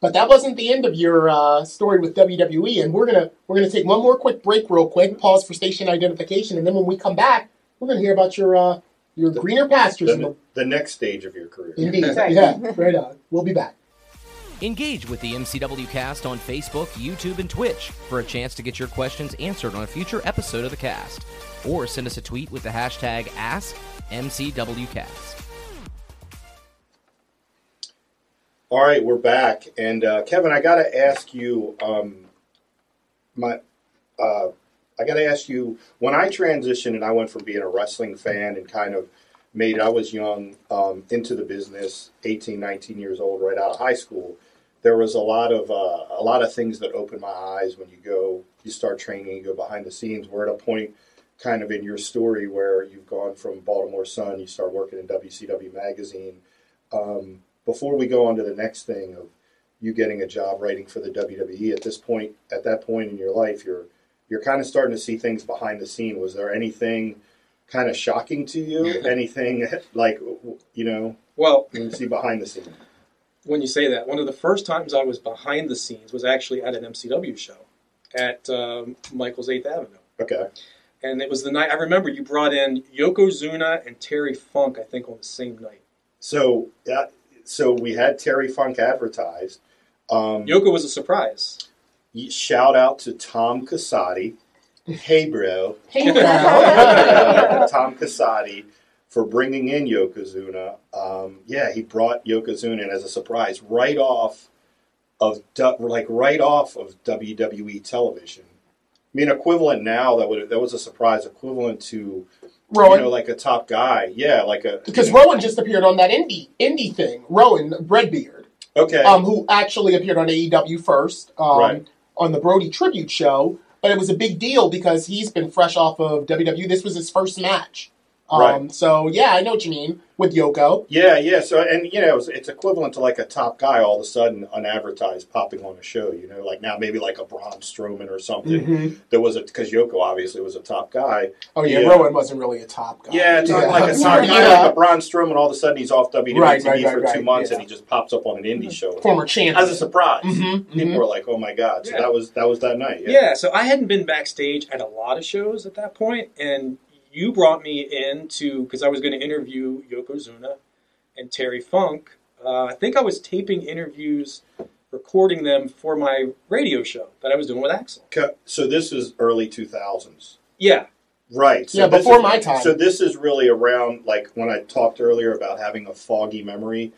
But that wasn't the end of your story with WWE, and we're gonna take one more quick break, real quick. Pause for station identification, and then when we come back, we're gonna hear about your greener pastures. The next stage of your career. Indeed, right on. We'll be back. Engage with the MCW Cast on Facebook, YouTube, and Twitch for a chance to get your questions answered on a future episode of the cast. Or send us a tweet with the hashtag AskMCWCast. All right, we're back. And Kevin, I got to ask you, when I transitioned and I went from being a wrestling fan and kind of made, I was young, into the business, 18, 19 years old, right out of high school. There was a lot of things that opened my eyes when you start training, you go behind the scenes. We're at a point kind of in your story where you've gone from Baltimore Sun, you start working in WCW Magazine. Before we go on to the next thing of you getting a job writing for the WWE, at that point in your life, you're kind of starting to see things behind the scene. Was there anything kind of shocking to you? Anything like, you know, well, you see behind the scenes? When you say that, one of the first times I was behind the scenes was actually at an MCW show at Michael's 8th Avenue. Okay. And it was the night, I remember you brought in Yokozuna and Terry Funk, I think, on the same night. So we had Terry Funk advertised. Yoko was a surprise. Shout out to Tom Cassati. Hey, bro. Hey, bro. Tom Cassati for bringing in Yokozuna. He brought Yokozuna in as a surprise right off of WWE television. I mean, equivalent now, that was a surprise equivalent to Rowan, like a Top Guy. Yeah, Rowan just appeared on that indie thing. Rowan Redbeard. Okay. Who actually appeared on AEW first, right, on the Brody Tribute show. But it was a big deal because he's been fresh off of WWE. This was his first match. Right. So, yeah, I know what you mean with Yoko. Yeah, yeah. So, and, it's equivalent to, like, a Top Guy all of a sudden, unadvertised, popping on a show, Like, now maybe like a Braun Strowman or something. Mm-hmm. Because Yoko, obviously, was a Top Guy. Oh, yeah, Rowan wasn't really a Top Guy. Yeah, it's not like a Top Guy. Yeah. Like a Braun Strowman, all of a sudden, he's off WWE for 2 months, and he just pops up on an indie show. Former champion. As a surprise. Mm-hmm. People were like, oh, my God. So that was that night. Yeah. So I hadn't been backstage at a lot of shows at that point, and you brought me in because I was going to interview Yokozuna and Terry Funk. I think I was taping interviews, recording them for my radio show that I was doing with Axl. So this is early 2000s. Yeah. Right. So before my time. So this is really around, like, when I talked earlier about having a foggy memory.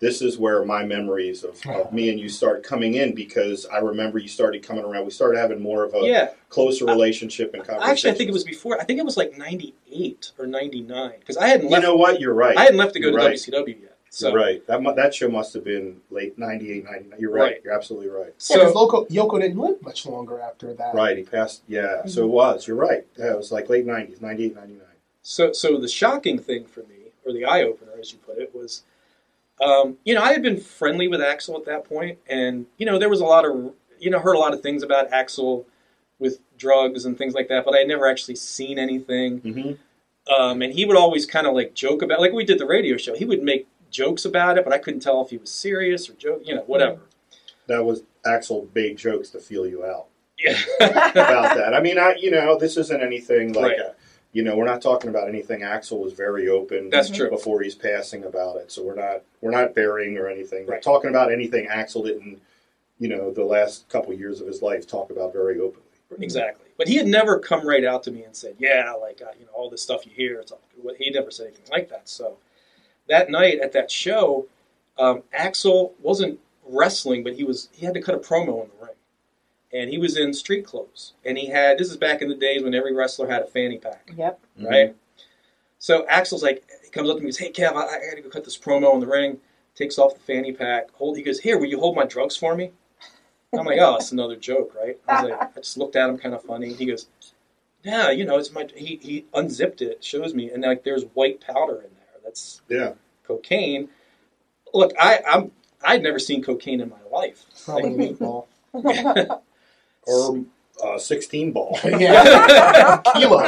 This is where my memories of me and you started coming in, because I remember you started coming around. We started having more of a closer relationship and conversation. Actually, I think it was before. I think it was like 98 or 99, because I hadn't left. You know what? You're right. I hadn't left to go to WCW yet. So. You're right. That show must have been late 98, 99. You're right. You're absolutely right. So Yoko didn't live much longer after that. Right. He passed. Yeah. Mm-hmm. So it was. You're right. Yeah, it was like late 90s, 98, 99. So the shocking thing for me, or the eye-opener, as you put it, was... I had been friendly with Axl at that point, and, there was a lot of, heard a lot of things about Axl with drugs and things like that, but I had never actually seen anything. Mm-hmm. And he would always kind of, like, joke about, like we did the radio show, he would make jokes about it, but I couldn't tell if he was serious or joke, whatever. That was Axl made jokes to feel you out. Yeah. About that. I mean, this isn't anything like that. Right. We're not talking about anything. Axl was very open. That's true. Before he's passing about it, so we're not burying or anything. Right. We're talking about anything Axl didn't, the last couple years of his life, talk about very openly. Exactly. But he had never come right out to me and said, all this stuff you hear. It's all, he never said anything like that. So that night at that show, Axl wasn't wrestling, but he had to cut a promo in the ring. And he was in street clothes. And he had, this is back in the days when every wrestler had a fanny pack. Yep. Right? Mm-hmm. So Axel's like, he comes up to me and goes, hey, Kev, I got to go cut this promo in the ring. Takes off the fanny pack. He goes, here, will you hold my drugs for me? And I'm like, oh, it's another joke, right? I was like, I just looked at him kind of funny. He goes, yeah, it's my, he unzipped it, shows me. And like, there's white powder in there. That's cocaine. Look, I'd never seen cocaine in my life. Probably meatball. Or 16 ball. Yeah. Kilo,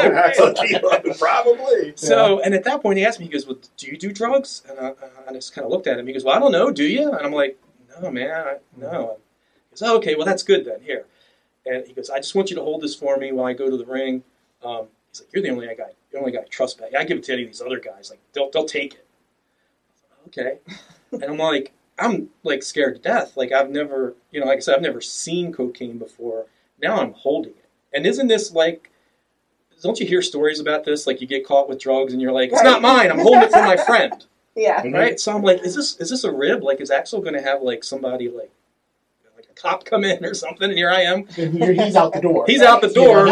probably. So, and at that point he asked me, he goes, well, do you do drugs? And I just kind of looked at him. He goes, well, I don't know, do you? And I'm like, no, man, no. He goes, oh, okay, well, that's good then, here. And he goes, I just want you to hold this for me while I go to the ring. He's like, you're the only guy I trust back. I give it to any of these other guys. Like, they'll take it. I was like, okay. And I'm like, I'm like scared to death. Like I've never, you know, like I said, I've never seen cocaine before. Now I'm holding it. And isn't this like, don't you hear stories about this? Like you get caught with drugs and you're like, it's not mine. I'm holding it for my friend. Yeah. Mm-hmm. Right. So I'm like, is this a rib? Like, is Axl going to have like somebody like a cop come in or something? And here I am. He's out the door. He's out the door.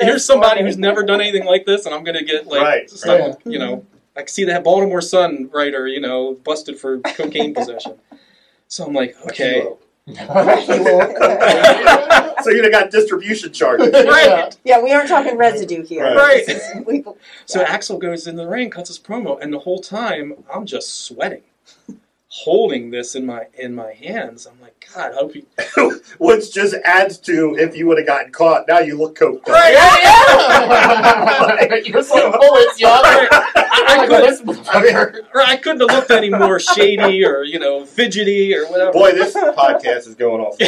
Here's somebody who's never done anything like this, and I'm going to get like, someone, you know, I can see that Baltimore Sun writer, you know, busted for cocaine possession. So I'm like, okay. So you'd have got distribution charges. Right. Yeah, we aren't talking residue here. Right. So Axl goes in the ring, cuts his promo, and the whole time I'm just sweating, holding this in my hands. I'm like, God, I hope you... Which just adds to, if you would have gotten caught, now you look coked up. Right, yeah, yeah. You're so bullets, y'all. I couldn't have looked any more shady or, you know, fidgety or whatever. Boy, this podcast is going off the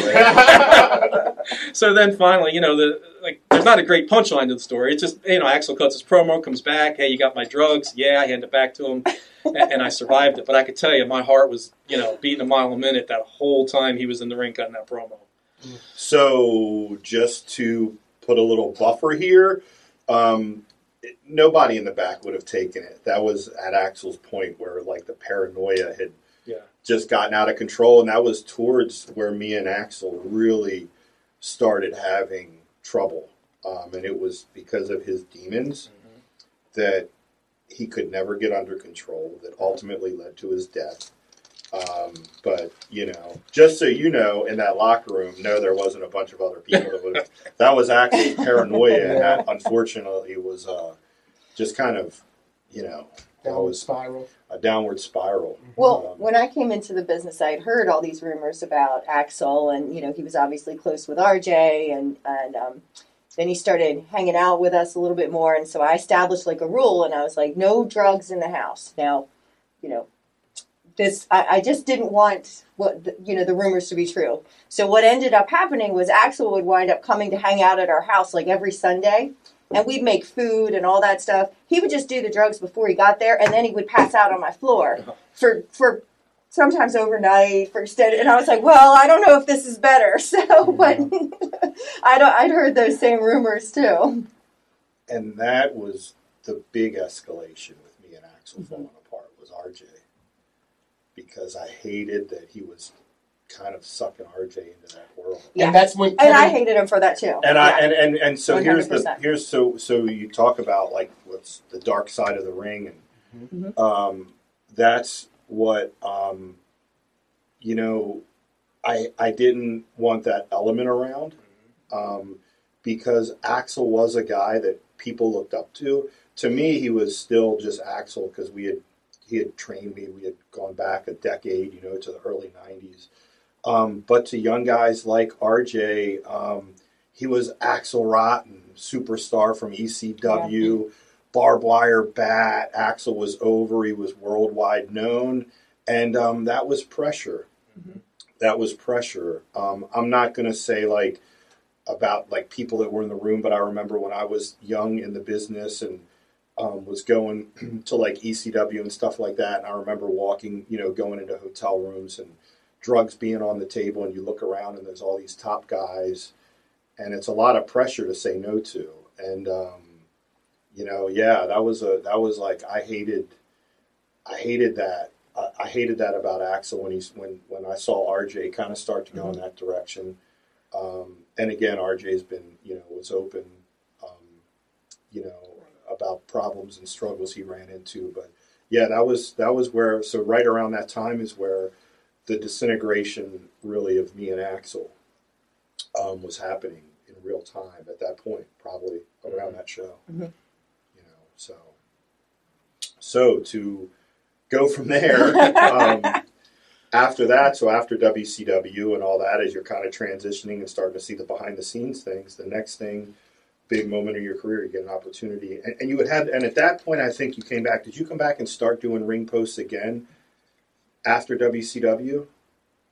rails. So then finally, you know, there's not a great punchline to the story. It's just, you know, Axl cuts his promo, comes back, hey, you got my drugs. Yeah, I hand it back to him, and I survived it. But I could tell you, my heart was, you know, beating a mile a minute that whole time he was in the ring cutting that promo. So just to put a little buffer here, nobody in the back would have taken it. That was at Axl's point where, like, the paranoia had just gotten out of control, and that was towards where me and Axl really started having trouble. And it was because of his demons that he could never get under control, that ultimately led to his death. But, you know, just so you know, in that locker room, no, there wasn't a bunch of other people. That was actually paranoia, and that, unfortunately, was just kind of, you know, a downward spiral. Well, when I came into the business, I had heard all these rumors about Axl, and, you know, he was obviously close with RJ, and then he started hanging out with us a little bit more, and so I established, like, a rule, and I was like, no drugs in the house. Now, you know, I just didn't want the rumors to be true. So what ended up happening was Axl would wind up coming to hang out at our house like every Sunday, and we'd make food and all that stuff. He would just do the drugs before he got there, and then he would pass out on my floor for sometimes overnight for extended. And I was like, well, I don't know if this is better. So, but I'd heard those same rumors too. And that was the big escalation with me and Axl falling apart was RJ. Because I hated that he was kind of sucking RJ into that world. Yeah. And that's when Kevin, and I hated him for that too. And so 100%. here's you talk about like what's the dark side of the ring, and that's what you know, I didn't want that element around because Axl was a guy that people looked up to. To me, he was still just Axl because he had trained me. We had gone back a decade, you know, to the early 90s. But to young guys like RJ, he was Axl Rotten, superstar from ECW, barbed wire bat. Axl was over. He was worldwide known. And that was pressure. That was pressure. I'm not going to say, like, about, like, people that were in the room, but I remember when I was young in the business and was going to like ECW and stuff like that. And I remember walking, you know, going into hotel rooms and drugs being on the table, and you look around and there's all these top guys, and it's a lot of pressure to say no to. And, you know, yeah, that was like, I hated that. I hated that about Axl when I saw RJ kind of start to go in that direction. And again, RJ's been, you know, was open, you know, about problems and struggles he ran into, but yeah, that was where. So right around that time is where the disintegration really of me and Axl was happening in real time at that point, probably around that show. You know, so to go from there after that. So after WCW and all that, as you're kind of transitioning and starting to see the behind the scenes things, the next thing. Big moment in your career, you get an opportunity. And you would have, and at that point, I think you came back. Did you come back and start doing ring posts again after WCW?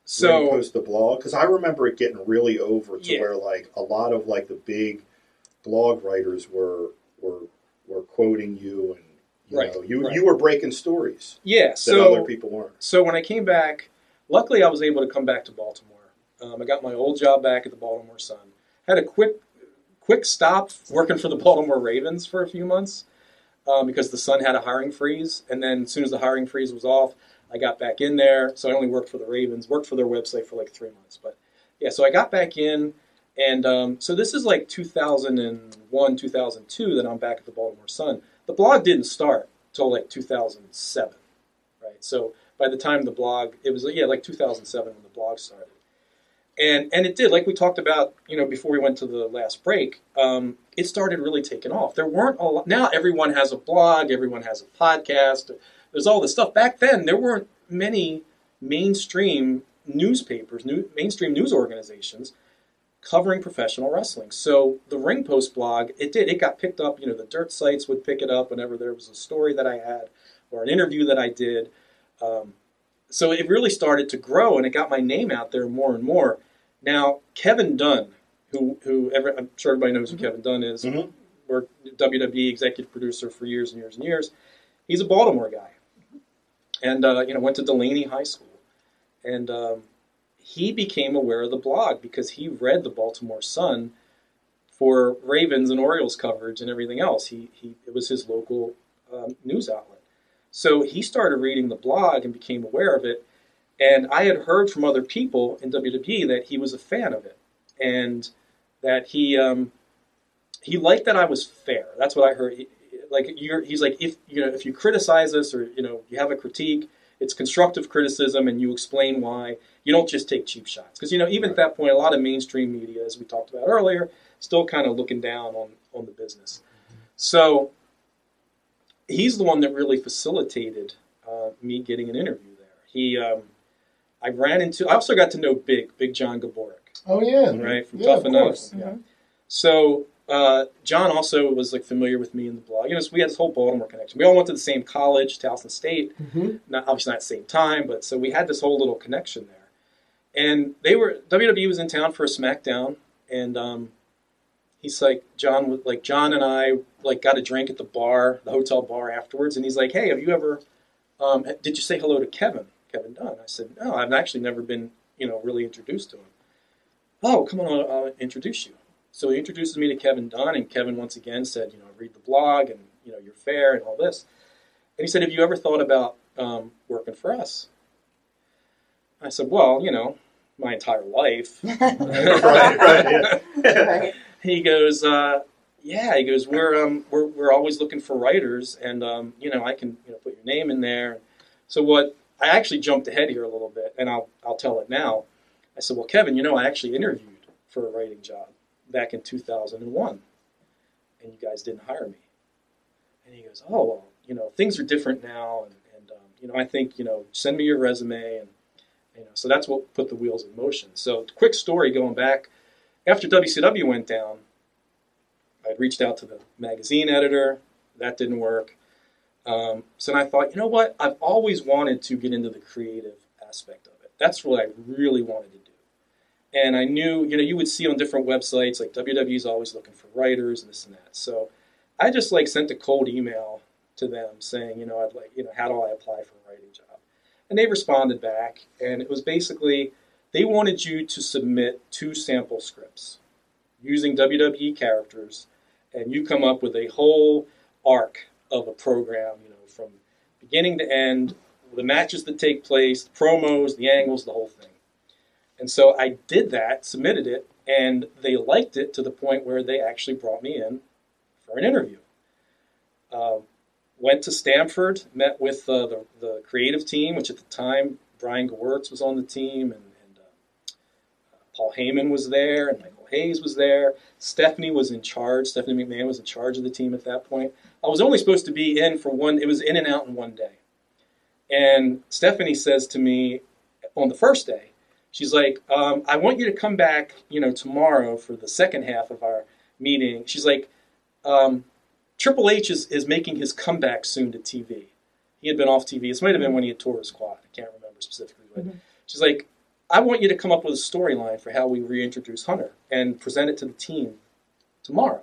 So ring post the blog? Because I remember it getting really over to where like a lot of like the big blog writers were quoting you and You were breaking stories. Yeah, that other people weren't. So when I came back, luckily I was able to come back to Baltimore. I got my old job back at the Baltimore Sun. Had a quick stop working for the Baltimore Ravens for a few months because the Sun had a hiring freeze. And then as soon as the hiring freeze was off, I got back in there. So I only worked for the Ravens, worked for their website for like 3 months. But yeah, so I got back in. And so this is like 2001, 2002 that I'm back at the Baltimore Sun. The blog didn't start till like 2007, right? So by the time the blog, it was like 2007 when the blog started. And it did, like we talked about, before we went to the last break, it started really taking off. There weren't a lot. Now everyone has a blog, everyone has a podcast. There's all this stuff. Back then, there weren't many mainstream newspapers, mainstream news organizations covering professional wrestling. So the Ring Post blog, it got picked up. The dirt sites would pick it up whenever there was a story that I had or an interview that I did. So it really started to grow, and it got my name out there more and more. Now, Kevin Dunn, who I'm sure everybody knows who Kevin Dunn is, worked WWE executive producer for years and years and years. He's a Baltimore guy, and went to Delaney High School, and he became aware of the blog because he read the Baltimore Sun for Ravens and Orioles coverage and everything else. It was his local news outlet. So he started reading the blog and became aware of it. And I had heard from other people in WWE that he was a fan of it. And that he liked that I was fair. That's what I heard. He's like, if you criticize us or, you have a critique, it's constructive criticism and you explain why. You don't just take cheap shots. Because, even at that point, a lot of mainstream media, as we talked about earlier, still kind of looking down on the business. So he's the one that really facilitated me getting an interview there. I also got to know Big John Gaborik. Oh, yeah. Right, from Tough Enough. Yeah. So John also was familiar with me in the blog. So we had this whole Baltimore connection. We all went to the same college, Towson State. Obviously not at the same time, but so we had this whole little connection there. And WWE was in town for a SmackDown, and he's like, John and I got a drink at the bar, the hotel bar afterwards. And he's like, hey, have you ever, did you say hello to Kevin Dunn? I said, no, I've actually never been, really introduced to him. Oh, come on, I'll introduce you. So he introduces me to Kevin Dunn, and Kevin once again said, read the blog and, you're fair and all this. And he said, have you ever thought about working for us? I said, well, my entire life. Right. He goes, we're always looking for writers, and I can put your name in there. So what I actually jumped ahead here a little bit, and I'll tell it now. I said, well, Kevin, I actually interviewed for a writing job back in 2001, and you guys didn't hire me. And he goes, oh well, things are different now, and I think send me your resume, and so that's what put the wheels in motion. So quick story going back. After WCW went down, I reached out to the magazine editor. That didn't work. So then I thought, what? I've always wanted to get into the creative aspect of it. That's what I really wanted to do. And I knew, you would see on different websites, like WWE's always looking for writers and this and that. So I just sent a cold email to them saying, I'd how do I apply for a writing job? And they responded back, and it was basically, they wanted you to submit 2 sample scripts using WWE characters, and you come up with a whole arc of a program, from beginning to end, the matches that take place, the promos, the angles, the whole thing. And so I did that, submitted it, and they liked it to the point where they actually brought me in for an interview. Went to Stamford, met with the creative team, which at the time, Brian Gewirtz was on the team, and Paul Heyman was there, and Michael Hayes was there. Stephanie was in charge. Stephanie McMahon was in charge of the team at that point. I was only supposed to be in for one. It was in and out in one day. And Stephanie says to me on the first day, she's like, I want you to come back, tomorrow for the second half of our meeting. She's like, Triple H is making his comeback soon to TV. He had been off TV. This might have been when he had tore his quad. I can't remember specifically. But she's like, I want you to come up with a storyline for how we reintroduce Hunter and present it to the team tomorrow.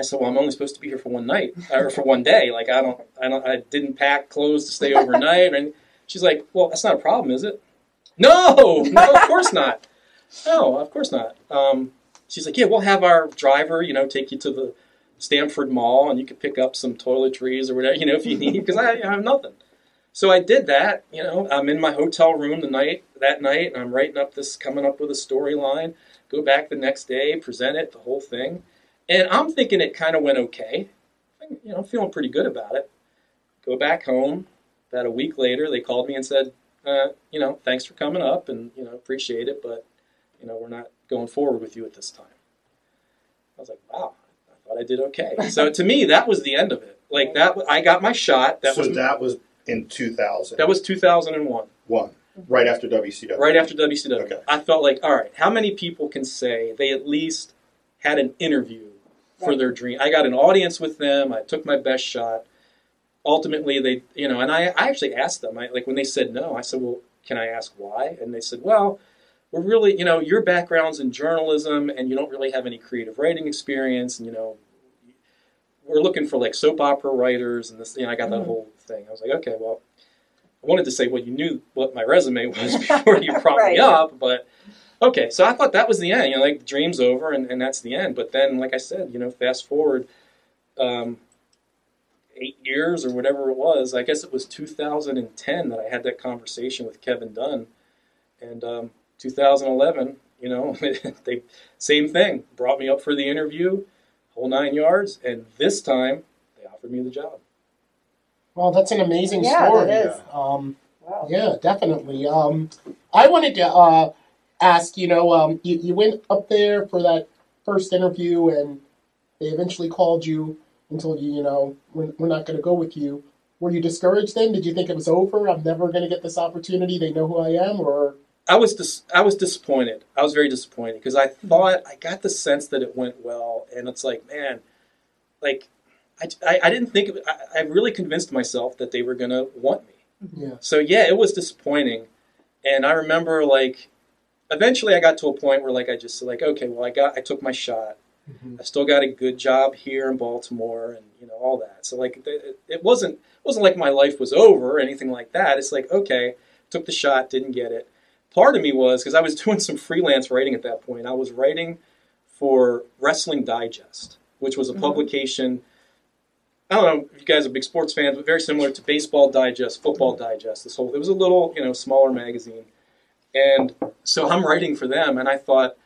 I said, well, I'm only supposed to be here for one night or for one day. Like, I didn't pack clothes to stay overnight. And she's like, well, that's not a problem, is it? No, of course not. No, of course not. She's like, yeah, we'll have our driver, take you to the Stamford Mall, and you can pick up some toiletries or whatever, if you need, because I have nothing. So I did that. I'm in my hotel room that night, and I'm coming up with a storyline. Go back the next day, present it, the whole thing. And I'm thinking it kind of went okay. I'm feeling pretty good about it. Go back home. About a week later, they called me and said, thanks for coming up and, appreciate it, but, we're not going forward with you at this time. I was like, wow, I thought I did okay. So to me, that was the end of it. Like, that, I got my shot. That was in 2000. That was 2001. Right after WCW. Right after WCW. Okay. I felt like, all right, how many people can say they at least had an interview for their dream? I got an audience with them. I took my best shot. Ultimately, they, and I actually asked them, when they said no, I said, well, can I ask why? And they said, well, we're really, your background's in journalism and you don't really have any creative writing experience. And, we're looking for like soap opera writers and this, I got that whole thing. I was like, okay, well, I wanted to say, well, you knew what my resume was before you brought me up, but okay. So I thought that was the end, the dream's over and that's the end. But then, like I said, fast forward, 8 years or whatever it was, I guess it was 2010 that I had that conversation with Kevin Dunn, and 2011, they same thing, brought me up for the interview, whole 9 yards, and this time they offered me the job. Well, that's an amazing story. That is. Wow. Yeah, definitely. I wanted to ask, you went up there for that first interview and they eventually called you and told you, we're not going to go with you. Were you discouraged then? Did you think it was over? I'm never going to get this opportunity. They know who I am, or? I was disappointed. I was very disappointed because I thought, I got the sense that it went well. And it's like, man, like, I didn't think, I really convinced myself that they were going to want me. Yeah. So yeah, it was disappointing. And I remember eventually I got to a point where I just said okay, well, I took my shot. Mm-hmm. I still got a good job here in Baltimore and, all that. So it wasn't like my life was over or anything like that. It's like, okay, took the shot, didn't get it. Part of me was, because I was doing some freelance writing at that point, I was writing for Wrestling Digest, which was a publication. I don't know if you guys are big sports fans, but very similar to Baseball Digest, Football Digest. It was a little, smaller magazine. And so I'm writing for them, and I thought,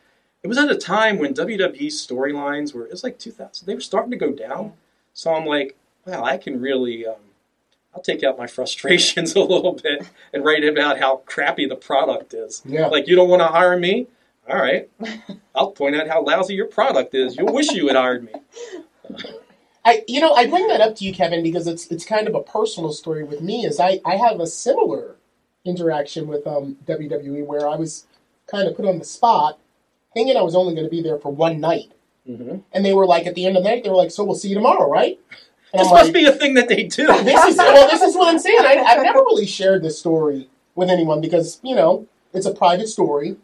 it was at a time when WWE storylines were, it was 2000, they were starting to go down. So I'm like, wow, I can really, I'll take out my frustrations a little bit and write about how crappy the product is. Yeah. You don't want to hire me? All right. I'll point out how lousy your product is. You'll wish you had hired me. I bring that up to you, Kevin, because it's kind of a personal story with me. Is I have a similar interaction with WWE where I was kind of put on the spot, thinking I was only going to be there for one night, and they were at the end of the night, they were so we'll see you tomorrow, right? And this must be a thing that they do. This is what I'm saying. I've never really shared this story with anyone because it's a private story.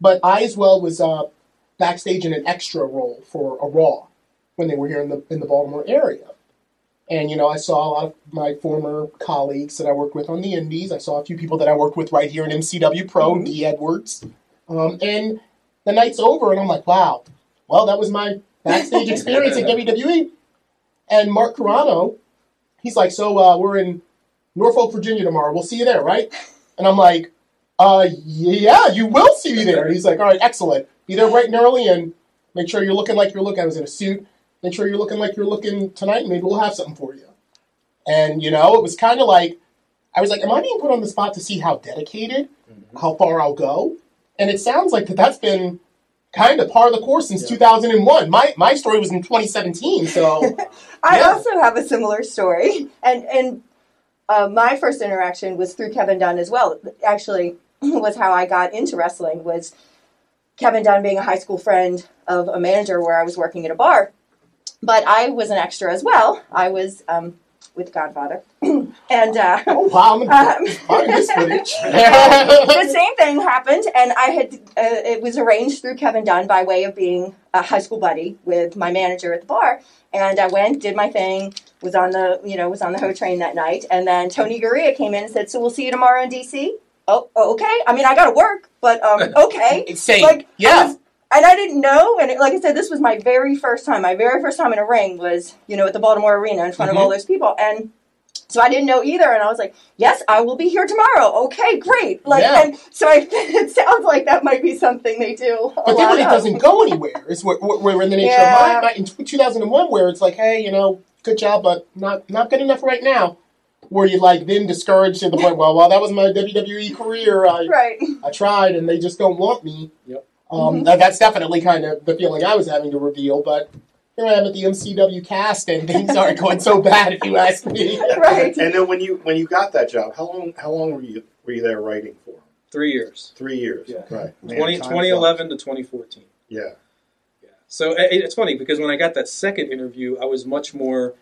But I as well was backstage in an extra role for a Raw. When they were here in the Baltimore area. And, I saw a lot of my former colleagues that I worked with on the Indies. I saw a few people that I worked with right here in MCW Pro, D. Edwards. And the night's over, and I'm like, wow, well, that was my backstage experience at WWE. And Mark Carano, he's like, so we're in Norfolk, Virginia tomorrow. We'll see you there, right? And I'm like, yeah, you will see me there. And he's like, all right, excellent. Be there bright and early, and make sure you're looking like you're looking. I was in a suit. Make sure you're looking like you're looking tonight. Maybe we'll have something for you. And, it was kind of I was am I being put on the spot to see how dedicated, how far I'll go? And it sounds like that's been kind of par the course since 2001. My story was in 2017, so. I also have a similar story. And my first interaction was through Kevin Dunn as well. Actually, was how I got into wrestling was Kevin Dunn being a high school friend of a manager where I was working at a bar. But I was an extra as well. I was with Godfather. Oh, wow. The same thing happened, and I had it was arranged through Kevin Dunn by way of being a high school buddy with my manager at the bar. And I went, did my thing, was on the, you know, was on the Ho train that night. And then Tony Garea came in and said, so we'll see you tomorrow in D.C.? Oh, okay. I mean, I got to work, but okay. It's safe. Like, yeah. And I didn't know. And it, like I said, this was my very first time. My very first time in a ring was, you know, at the Baltimore Arena in front of all those people. And so I didn't know either. And I was like, yes, I will be here tomorrow. Okay, great. Like, and so it sounds like that might be something they do. But then when it doesn't go anywhere, it's where in the nature of my, in 2001, where it's like, hey, you know, good job, but not good enough right now. Were you like then discouraged to the point, well, that was my WWE career. I tried and they just don't want me. Yep. That's definitely kind of the feeling I was having to reveal, but here I am at the MCW cast and things aren't going so bad if you ask me. Right. And then when you got that job, how long were you there writing for? 3 years. 3 years. Yeah. Right. 2011 to 2014. Yeah. Yeah. So it's funny because when I got that second interview, I was much more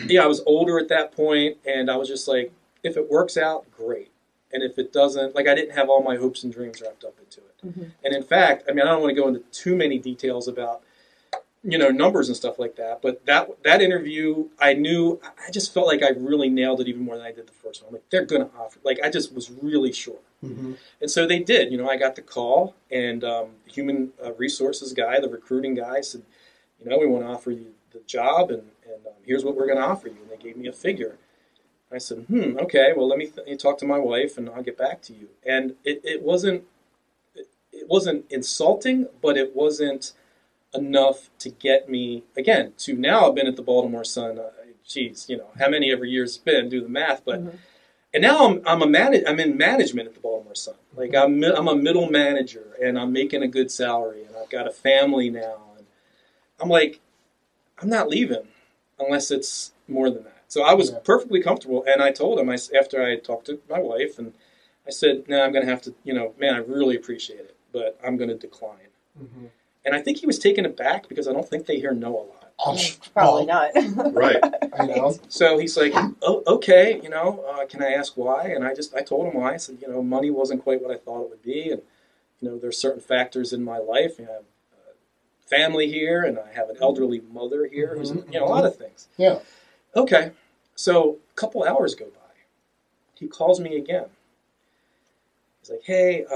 I was older at that point, and I was just like, if it works out, great. And if it doesn't, like, I didn't have all my hopes and dreams wrapped up into it. Mm-hmm. And in fact, I mean, I don't want to go into too many details about, you know, numbers and stuff like that, but that interview, I knew, I just felt like I really nailed it even more than I did the first one. Like, they're going to offer, like, I just was really sure. Mm-hmm. And so they did. You know, I got the call, and the human resources guy, the recruiting guy, said, you know, we want to offer you the job, and here's what we're going to offer you. And they gave me a figure. I said, okay, well, let me talk to my wife, and I'll get back to you. And it wasn't insulting, but it wasn't enough to get me, again, to now I've been at the Baltimore Sun, geez, you know, how many every year it's been, do the math, but, and now I'm in management at the Baltimore Sun. Like, I'm a middle manager, and I'm making a good salary, and I've got a family now, and I'm like, I'm not leaving unless it's more than that. So I was perfectly comfortable, and I told him, after I had talked to my wife, and I said, no, I'm going to have to, you know, man, I really appreciate it, but I'm going to decline. Mm-hmm. And I think he was taken aback because I don't think they hear no a lot. Probably not. Right. I know. So he's like, oh, okay, you know, can I ask why? And I told him why. I said, you know, money wasn't quite what I thought it would be, and, you know, there's certain factors in my life, you know, family here, and I have an elderly mother here, who's, you know, a lot of things. Yeah. Okay, so a couple hours go by. He calls me again. He's like, hey,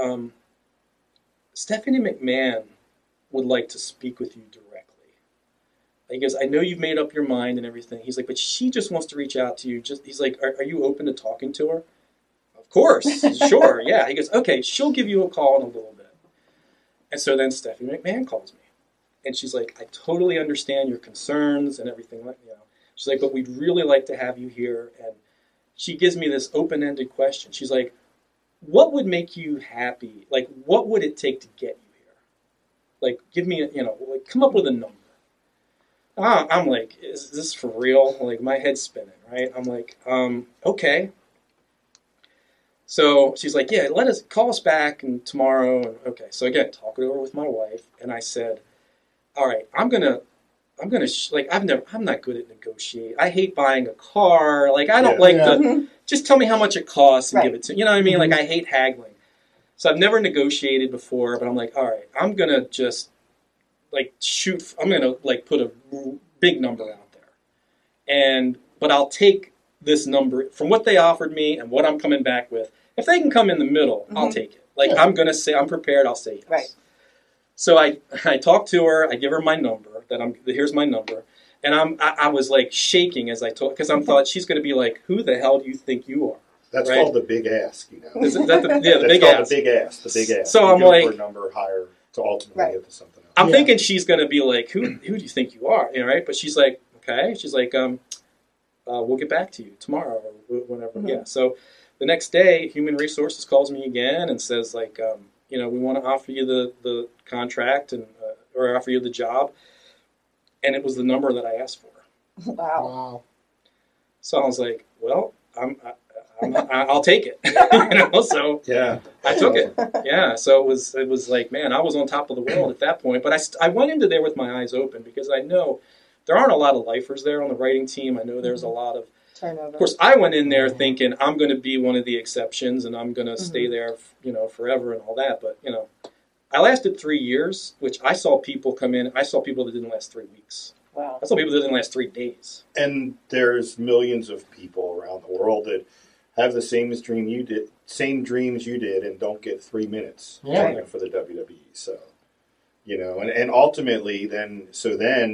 Stephanie McMahon would like to speak with you directly. He goes, I know you've made up your mind and everything. He's like, but she just wants to reach out to you. He's like, are you open to talking to her? Of course, sure, yeah. He goes, okay, she'll give you a call in a little bit. And so then Stephanie McMahon calls me. And she's like, I totally understand your concerns and everything like, you know. She's like, but we'd really like to have you here. And she gives me this open-ended question. She's like, what would make you happy? Like, what would it take to get you here? Like, give me, you know, like, come up with a number. I'm like, is this for real? Like, my head's spinning, right? I'm like, okay. So she's like, yeah, call us back and tomorrow. And okay, so again, talk it over with my wife. And I said, all right, I'm not good at negotiating. I hate buying a car. Like, I don't just tell me how much it costs and give it to, you know what I mean? Like, I hate haggling. So I've never negotiated before, but I'm like, all right, I'm going to just, like, I'm going to, like, put a big number out there. But I'll take this number from what they offered me and what I'm coming back with. If they can come in the middle, I'll take it. Like, I'm going to say, I'm prepared, I'll say yes. Right. So I talked to her, I give her my number, here's my number, and I was like shaking as I talked, because I thought she's going to be like, who the hell do you think you are? That's called the big ask, you know. That's the big ask. So I'm like, for a number higher to ultimately get to something else. I'm thinking she's going to be like, who do you think you are? You know, right? But she's like, okay. She's like, we'll get back to you tomorrow or whenever. Mm-hmm. Yeah. So the next day, Human Resources calls me again and says like, you know, we want to offer you the contract and or offer you the job. And it was the number that I asked for. Wow. So I was like, well, I'll take it. You know, so I took it. Yeah. So it was like, man, I was on top of the world at that point. But I went into there with my eyes open because I know there aren't a lot of lifers there on the writing team. I know there's a lot of turnover. Of course, I went in there thinking I'm going to be one of the exceptions and I'm going to stay there, you know, forever and all that. But, you know. I lasted 3 years, which I saw people come in. I saw people that didn't last 3 weeks. Wow. That's what people did in the last 3 days. And there's millions of people around the world that have the same dreams you did, and don't get 3 minutes for the WWE. So, you know, and ultimately, then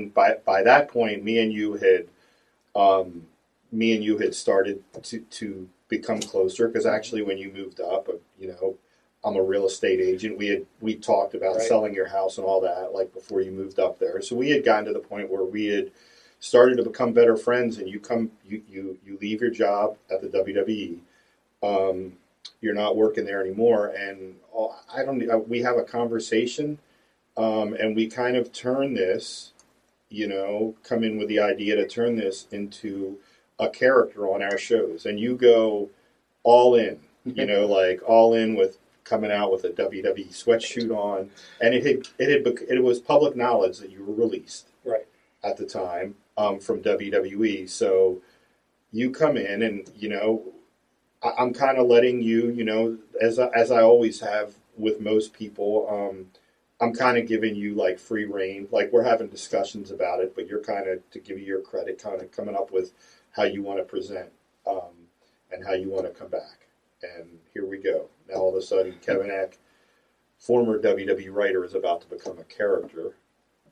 by that point, me and you had started to become closer, because actually, when you moved up, you know, I'm a real estate agent. We talked about selling your house and all that, like, before you moved up there. So we had gotten to the point where we had started to become better friends, and you leave your job at the WWE. You're not working there anymore, and we have a conversation, and we kind of turn this, you know, come in with the idea to turn this into a character on our shows, and you go all in, you know, like all in with coming out with a WWE sweatshirt on, and it was public knowledge that you were released at the time from WWE. So you come in, and you know, I'm kind of letting you, you know, as I always have with most people, I'm kind of giving you like free reign. Like, we're having discussions about it, but you're kind of, to give you your credit, kind of coming up with how you want to present and how you want to come back. And here we go. Now all of a sudden, Kevin Eck, former WWE writer, is about to become a character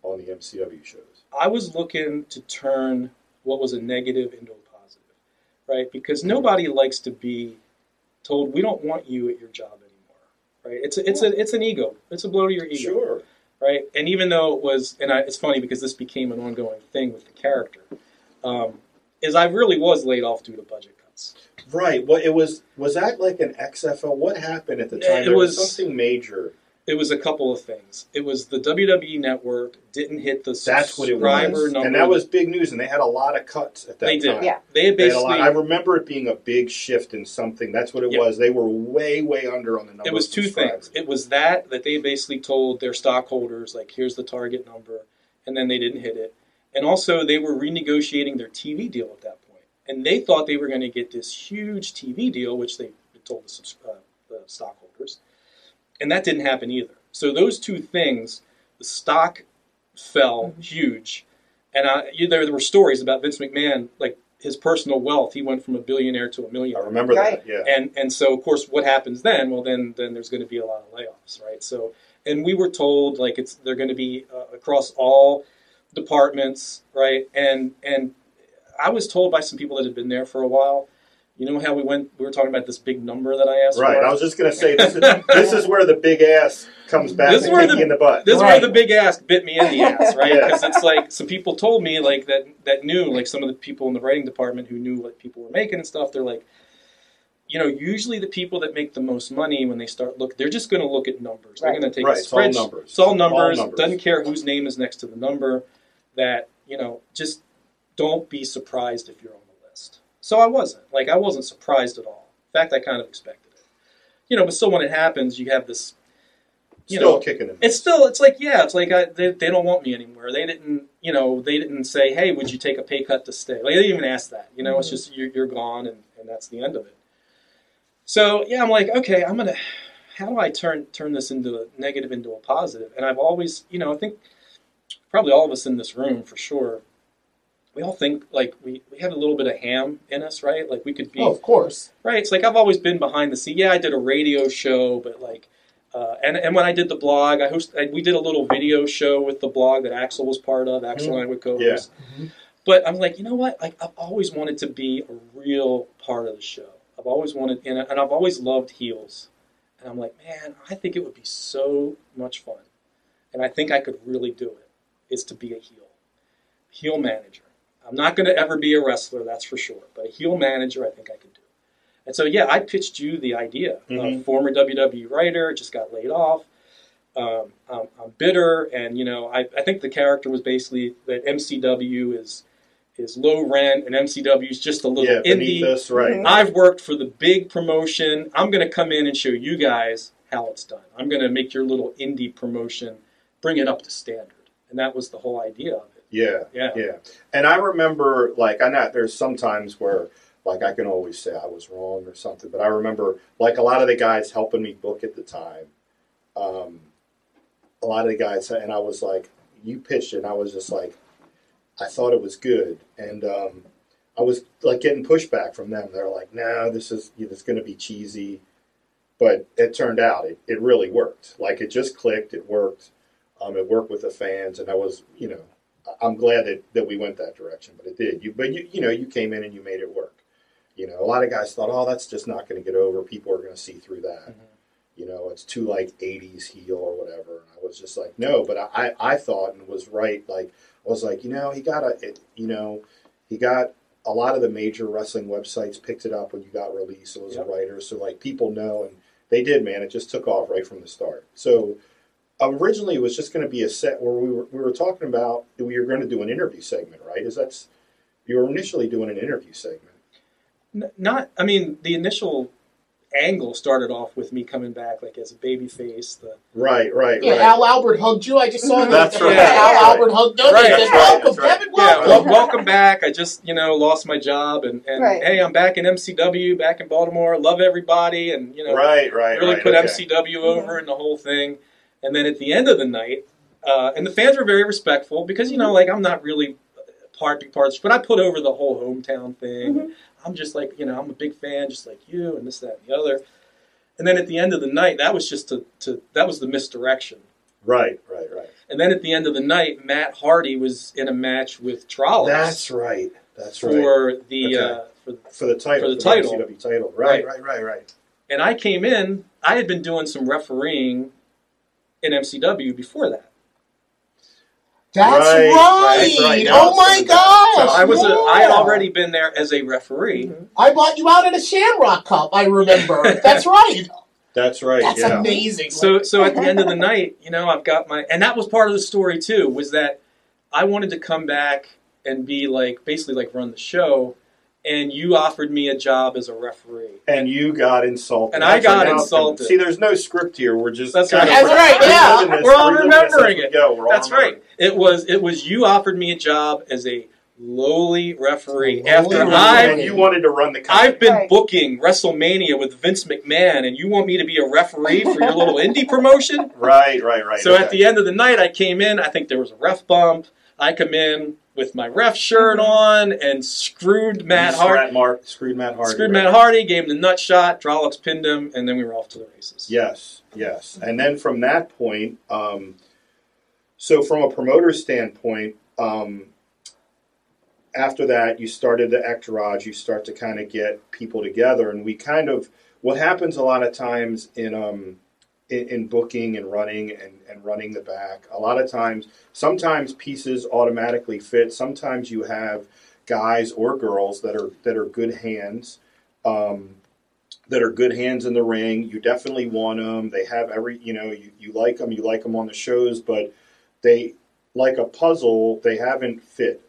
on the MCW shows. I was looking to turn what was a negative into a positive, right? Because nobody likes to be told, we don't want you at your job anymore, right? It's an ego. It's a blow to your ego, sure, right? And even though it was, and it's funny because this became an ongoing thing with the character, is I really was laid off due to budget cuts. Right. Well, it was that like an XFL? What happened at the time? There was something major. It was a couple of things. It was the WWE Network didn't hit the subscriber number. And that was big news, and they had a lot of cuts at that time. They did. Yeah. I remember it being a big shift in something. That's what it was. They were way, way under on the number. It was two things. It was that they basically told their stockholders, like, here's the target number, and then they didn't hit it. And also, they were renegotiating their TV deal at that point. And they thought they were going to get this huge TV deal, which they told the stockholders. And that didn't happen either. So those two things, the stock fell huge. And there were stories about Vince McMahon, like his personal wealth. He went from a billionaire to a millionaire. I remember that, yeah. And so, of course, what happens then? Well, then there's going to be a lot of layoffs, right? So, and we were told, like, they're going to be across all departments, right? And I was told by some people that had been there for a while, you know how we were talking about this big number that I asked for? Right, I was just going to say, this is where the big ass comes back and hit me in the butt. This is where the big ass bit me in the ass, right? Because it's like, some people told me, like, that knew, like, some of the people in the writing department who knew what people were making and stuff, they're like, you know, usually the people that make the most money when they start they're just going to look at numbers. Right. They're going to take a spreadsheet. It's all numbers. Doesn't care whose name is next to the number. That, you know, just don't be surprised if you're on. So I wasn't surprised at all. In fact, I kind of expected it. You know, but still when it happens, you have this, you know, kicking them. They don't want me anymore. They didn't say, hey, would you take a pay cut to stay? Like, they didn't even ask that. You know, it's just, you're gone, and that's the end of it. So, yeah, I'm like, okay, how do I turn this into a negative into a positive? And I've always, you know, I think probably all of us in this room for sure, we all think, like, we have a little bit of ham in us, right? Like, we could be... Oh, of course. Right? It's like, I've always been behind the scenes. Yeah, I did a radio show, but, like... And when I did the blog, we did a little video show with the blog that Axl was part of. Axl and I would co-host. Yeah. Mm-hmm. But I'm like, you know what? I've always wanted to be a real part of the show. I've always wanted... And I've always loved heels. And I'm like, man, I think it would be so much fun. And I think I could really do it, is to be a heel manager. I'm not going to ever be a wrestler, that's for sure. But a heel manager, I think I could do. And so, yeah, I pitched you the idea. Former WWE writer, just got laid off. I'm bitter. And, you know, I think the character was basically that MCW is low rent and MCW is just a little indie. Us, right. I've worked for the big promotion. I'm going to come in and show you guys how it's done. I'm going to make your little indie promotion, bring it up to standard. And that was the whole idea of it. Yeah. And I remember, like, there's some times where, like, I can always say I was wrong or something, but I remember, like, a lot of the guys helping me book at the time, and I was like, you pitched it, and I was just like, I thought it was good. And I was like getting pushback from them. They're like, "No, this is it's going to be cheesy," but it turned out it really worked. Like it just clicked. It worked. It worked with the fans, and I was I'm glad that we went that direction, but it did. You came in and you made it work. A lot of guys thought, "Oh, that's just not going to get over. People are going to see through that." Mm-hmm. It's too like 80s heel or whatever. And I was just like, no, but I thought and was right. Like I was like, he got a lot of the major wrestling websites picked it up when you got released. It was a writer, so like people know, and they did. Man, it just took off right from the start. So originally it was just going to be a set where we were talking about we were going to do an interview segment, right? You were initially doing an interview segment. The initial angle started off with me coming back like as a baby face. Right. Al Albert hugged you. I just saw that. That's right. Albert hugged you. Right. Said, welcome, right. Kevin, welcome. Yeah, welcome back. I just, lost my job and right. Hey, I'm back in MCW, back in Baltimore. Love everybody and, MCW over and the whole thing. And then at the end of the night, and the fans were very respectful because, I'm not really big parts, but I put over the whole hometown thing. Mm-hmm. I'm just like, I'm a big fan, just like you, and this, that, and the other. And then at the end of the night, that was just that was the misdirection. Right. And then at the end of the night, Matt Hardy was in a match with Trollops. That's right. For the title. GCW title. Right. And I came in. I had been doing some refereeing in MCW before that. That's right. Oh my gosh. So I had already been there as a referee. Mm-hmm. I bought you out at a Shamrock Cup, I remember. That's right. That's amazing. So at the end of the night, I've got my, and that was part of the story too, was that I wanted to come back and be like, basically like run the show. And you offered me a job as a referee. And you got insulted. And I got insulted. See, there's no script here. We're just... That's right. We're all remembering it. That's right. It was you offered me a job as a lowly referee. You wanted to run the company. I've been booking WrestleMania with Vince McMahon, and you want me to be a referee for your little indie promotion? Right. So at the end of the night, I came in. I think there was a ref bump. I come in with my ref shirt on and screwed Matt Hardy, gave him the nut shot, Trollops pinned him, and then we were off to the races. Yes. And then from that point, so from a promoter's standpoint, after that, you started the Ectorage, you start to kind of get people together, and we kind of, what happens a lot of times in booking and running and running the back. A lot of times, sometimes pieces automatically fit. Sometimes you have guys or girls that are good hands, in the ring. You definitely want them. They have every, you like them on the shows, but they, like a puzzle, they haven't fit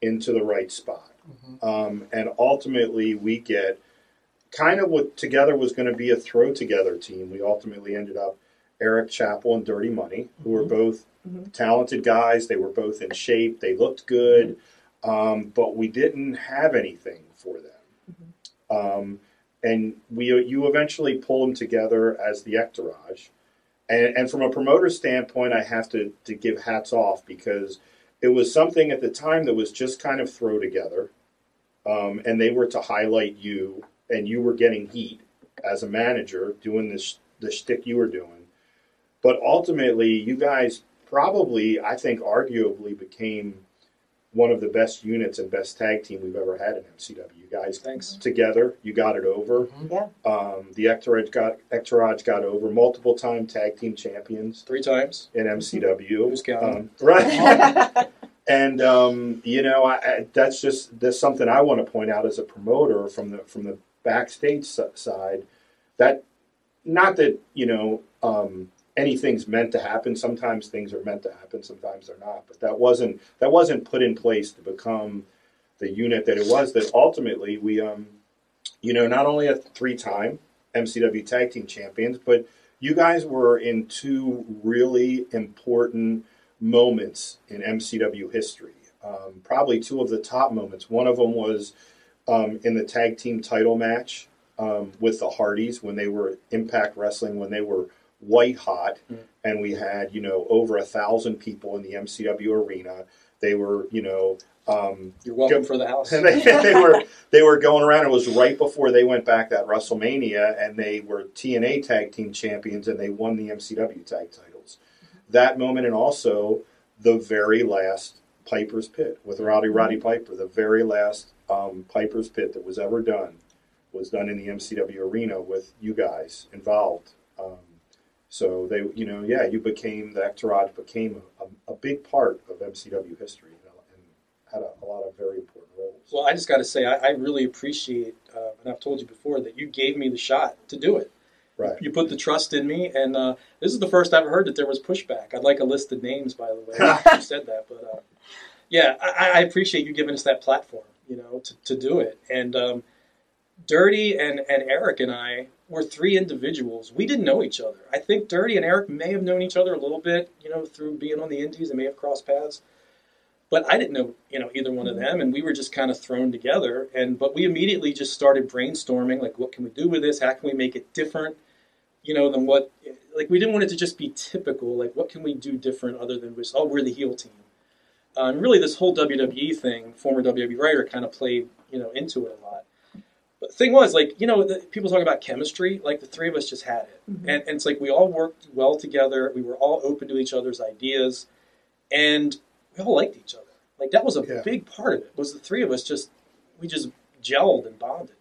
into the right spot. Mm-hmm. And ultimately we get, kind of what together was going to be a throw-together team. We ultimately ended up Eric Chappell and Dirty Money, who were both talented guys. They were both in shape. They looked good. But we didn't have anything for them. Mm-hmm. And you eventually pull them together as the Ectorage. And from a promoter standpoint, I have to give hats off because it was something at the time that was just kind of throw-together. And they were to highlight you. And you were getting heat as a manager doing this, the shtick you were doing. But ultimately, you guys probably, I think, arguably became one of the best units and best tag team we've ever had in MCW. You guys together, you got it over. Yeah. The Ectorage got over. Multiple time tag team champions. 3 times. In MCW. Who's counting? Right. And that's just something I want to point out as a promoter from the backstage side. That not that anything's meant to happen. Sometimes things are meant to happen. Sometimes they're not. But that wasn't put in place to become the unit that it was. That ultimately we not only a 3-time MCW Tag Team Champions, but you guys were in 2 really important moments in MCW history, probably 2 of the top moments. One of them was in the tag team title match with the Hardys when they were Impact Wrestling, when they were white hot, and we had over 1,000 people in the MCW arena. They were, you know, you're welcome for the house. And they were going around. It was right before they went back that WrestleMania, and they were TNA Tag Team Champions, and they won the MCW Tag Titles. That moment, and also the very last Piper's Pit with Roddy Piper, the very last Piper's Pit that was ever done, was done in the MCW arena with you guys involved. So they, you know, yeah, you became, the Ectoraj became a big part of MCW history. Had a lot of very important roles. Well, I just got to say, I really appreciate, and I've told you before, that you gave me the shot to do it. Right. You put the trust in me, and this is the first I've heard that there was pushback. I'd like a list of names, by the way, who said that. But, yeah, I appreciate you giving us that platform, you know, to do it. And Dirty and Eric and I were three individuals. We didn't know each other. I think Dirty and Eric may have known each other a little bit, you know, through being on the indies. They may have crossed paths. But I didn't know, you know, either one of them, and we were just kind of thrown together. But we immediately just started brainstorming, like, what can we do with this? How can we make it different, you know, than what? Like, we didn't want it to just be typical. Like, what can we do different other than just, oh, we're the heel team? And really, this whole WWE thing, former WWE writer, kind of played, you know, into it a lot. But the thing was, like, you know, people talk about chemistry. Like, the three of us just had it, and it's like we all worked well together. We were all open to each other's ideas, and we all liked each other. Like, that was a big part of it, was the three of us we just gelled and bonded.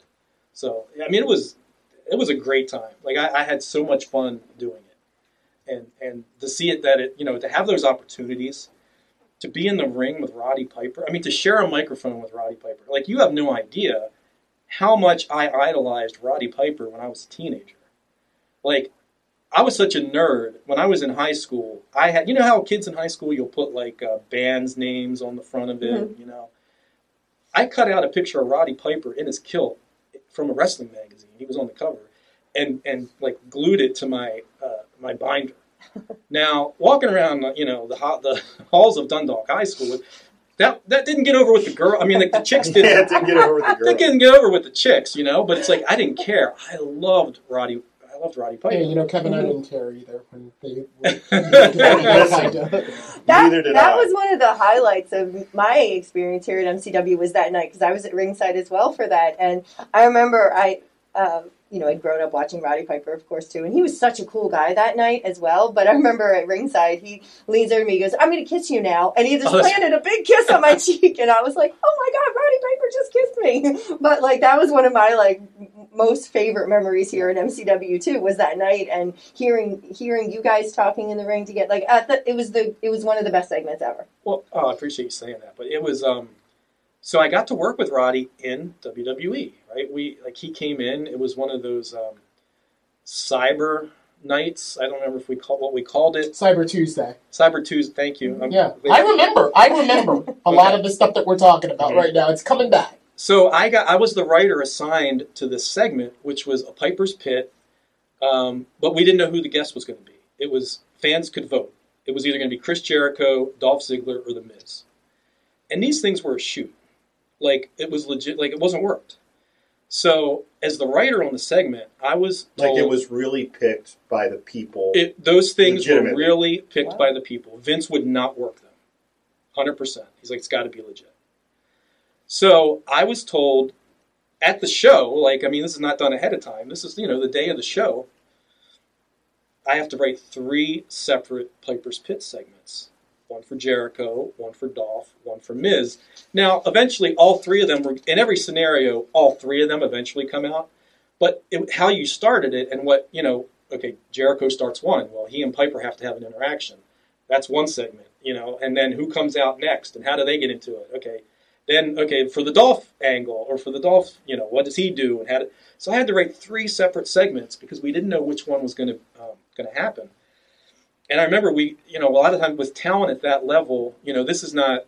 So, I mean, it was a great time. Like, I had so much fun doing it. And to see it, that it, you know, to have those opportunities, to be in the ring with Roddy Piper. I mean, to share a microphone with Roddy Piper. Like, you have no idea how much I idolized Roddy Piper when I was a teenager. Like, I was such a nerd. When I was in high school, I had, you know how kids in high school, you'll put, like, bands' names on the front of it, you know. I cut out a picture of Roddy Piper in his kilt from a wrestling magazine. He was on the cover. And like, glued it to my my binder. Now, walking around, you know, the halls of Dundalk High School, that didn't get over with the girl. I mean, like, the chicks didn't. Yeah, it didn't get over with the girl. It didn't get over with the chicks, you know. But it's like, I didn't care. I loved Roddy Piper. Yeah, you know, Kevin, I didn't care either when they were That was one of the highlights of my experience here at MCW, was that night, because I was at ringside as well for that. And I remember I'd grown up watching Roddy Piper, of course, too, and he was such a cool guy that night as well. But I remember at ringside, he leans over to me, he goes, "I'm going to kiss you now," and he just planted a big kiss on my cheek, and I was like, "Oh my God, Roddy Piper just kissed me!" But, like, that was one of my, like, most favorite memories here in MCW too, was that night, and hearing you guys talking in the ring together. Like, it was one of the best segments ever. Well, I appreciate you saying that, but it was. So I got to work with Roddy in WWE, right? He came in. It was one of those cyber nights. I don't remember if what we called it. Cyber Tuesday. Cyber Tuesday. Thank you. I remember a lot of the stuff that we're talking about right now. It's coming back. So I was the writer assigned to this segment, which was a Piper's Pit, but we didn't know who the guest was going to be. It was, fans could vote. It was either going to be Chris Jericho, Dolph Ziggler, or The Miz. And these things were a shoot. Like, it was legit. Like, it wasn't worked. So, as the writer on the segment, I was told, like, it was really picked by the people. Those things were really picked by the people. Vince would not work them, 100%. He's like, it's got to be legit. So I was told at the show, like, I mean, this is not done ahead of time. This is, you know, the day of the show. I have to write 3 separate Piper's Pit segments. One for Jericho, one for Dolph, one for Miz. Now, eventually, all three of them were, in every scenario, all three of them eventually come out. But how you started it, and what, you know, okay, Jericho starts one. Well, he and Piper have to have an interaction. That's one segment, you know. And then who comes out next, and how do they get into it? Okay, then, okay, for the Dolph angle, or for the Dolph, you know, what does he do? And so I had to write 3 separate segments, because we didn't know which one was going to happen. And I remember we, you know, a lot of times with talent at that level, you know, this is not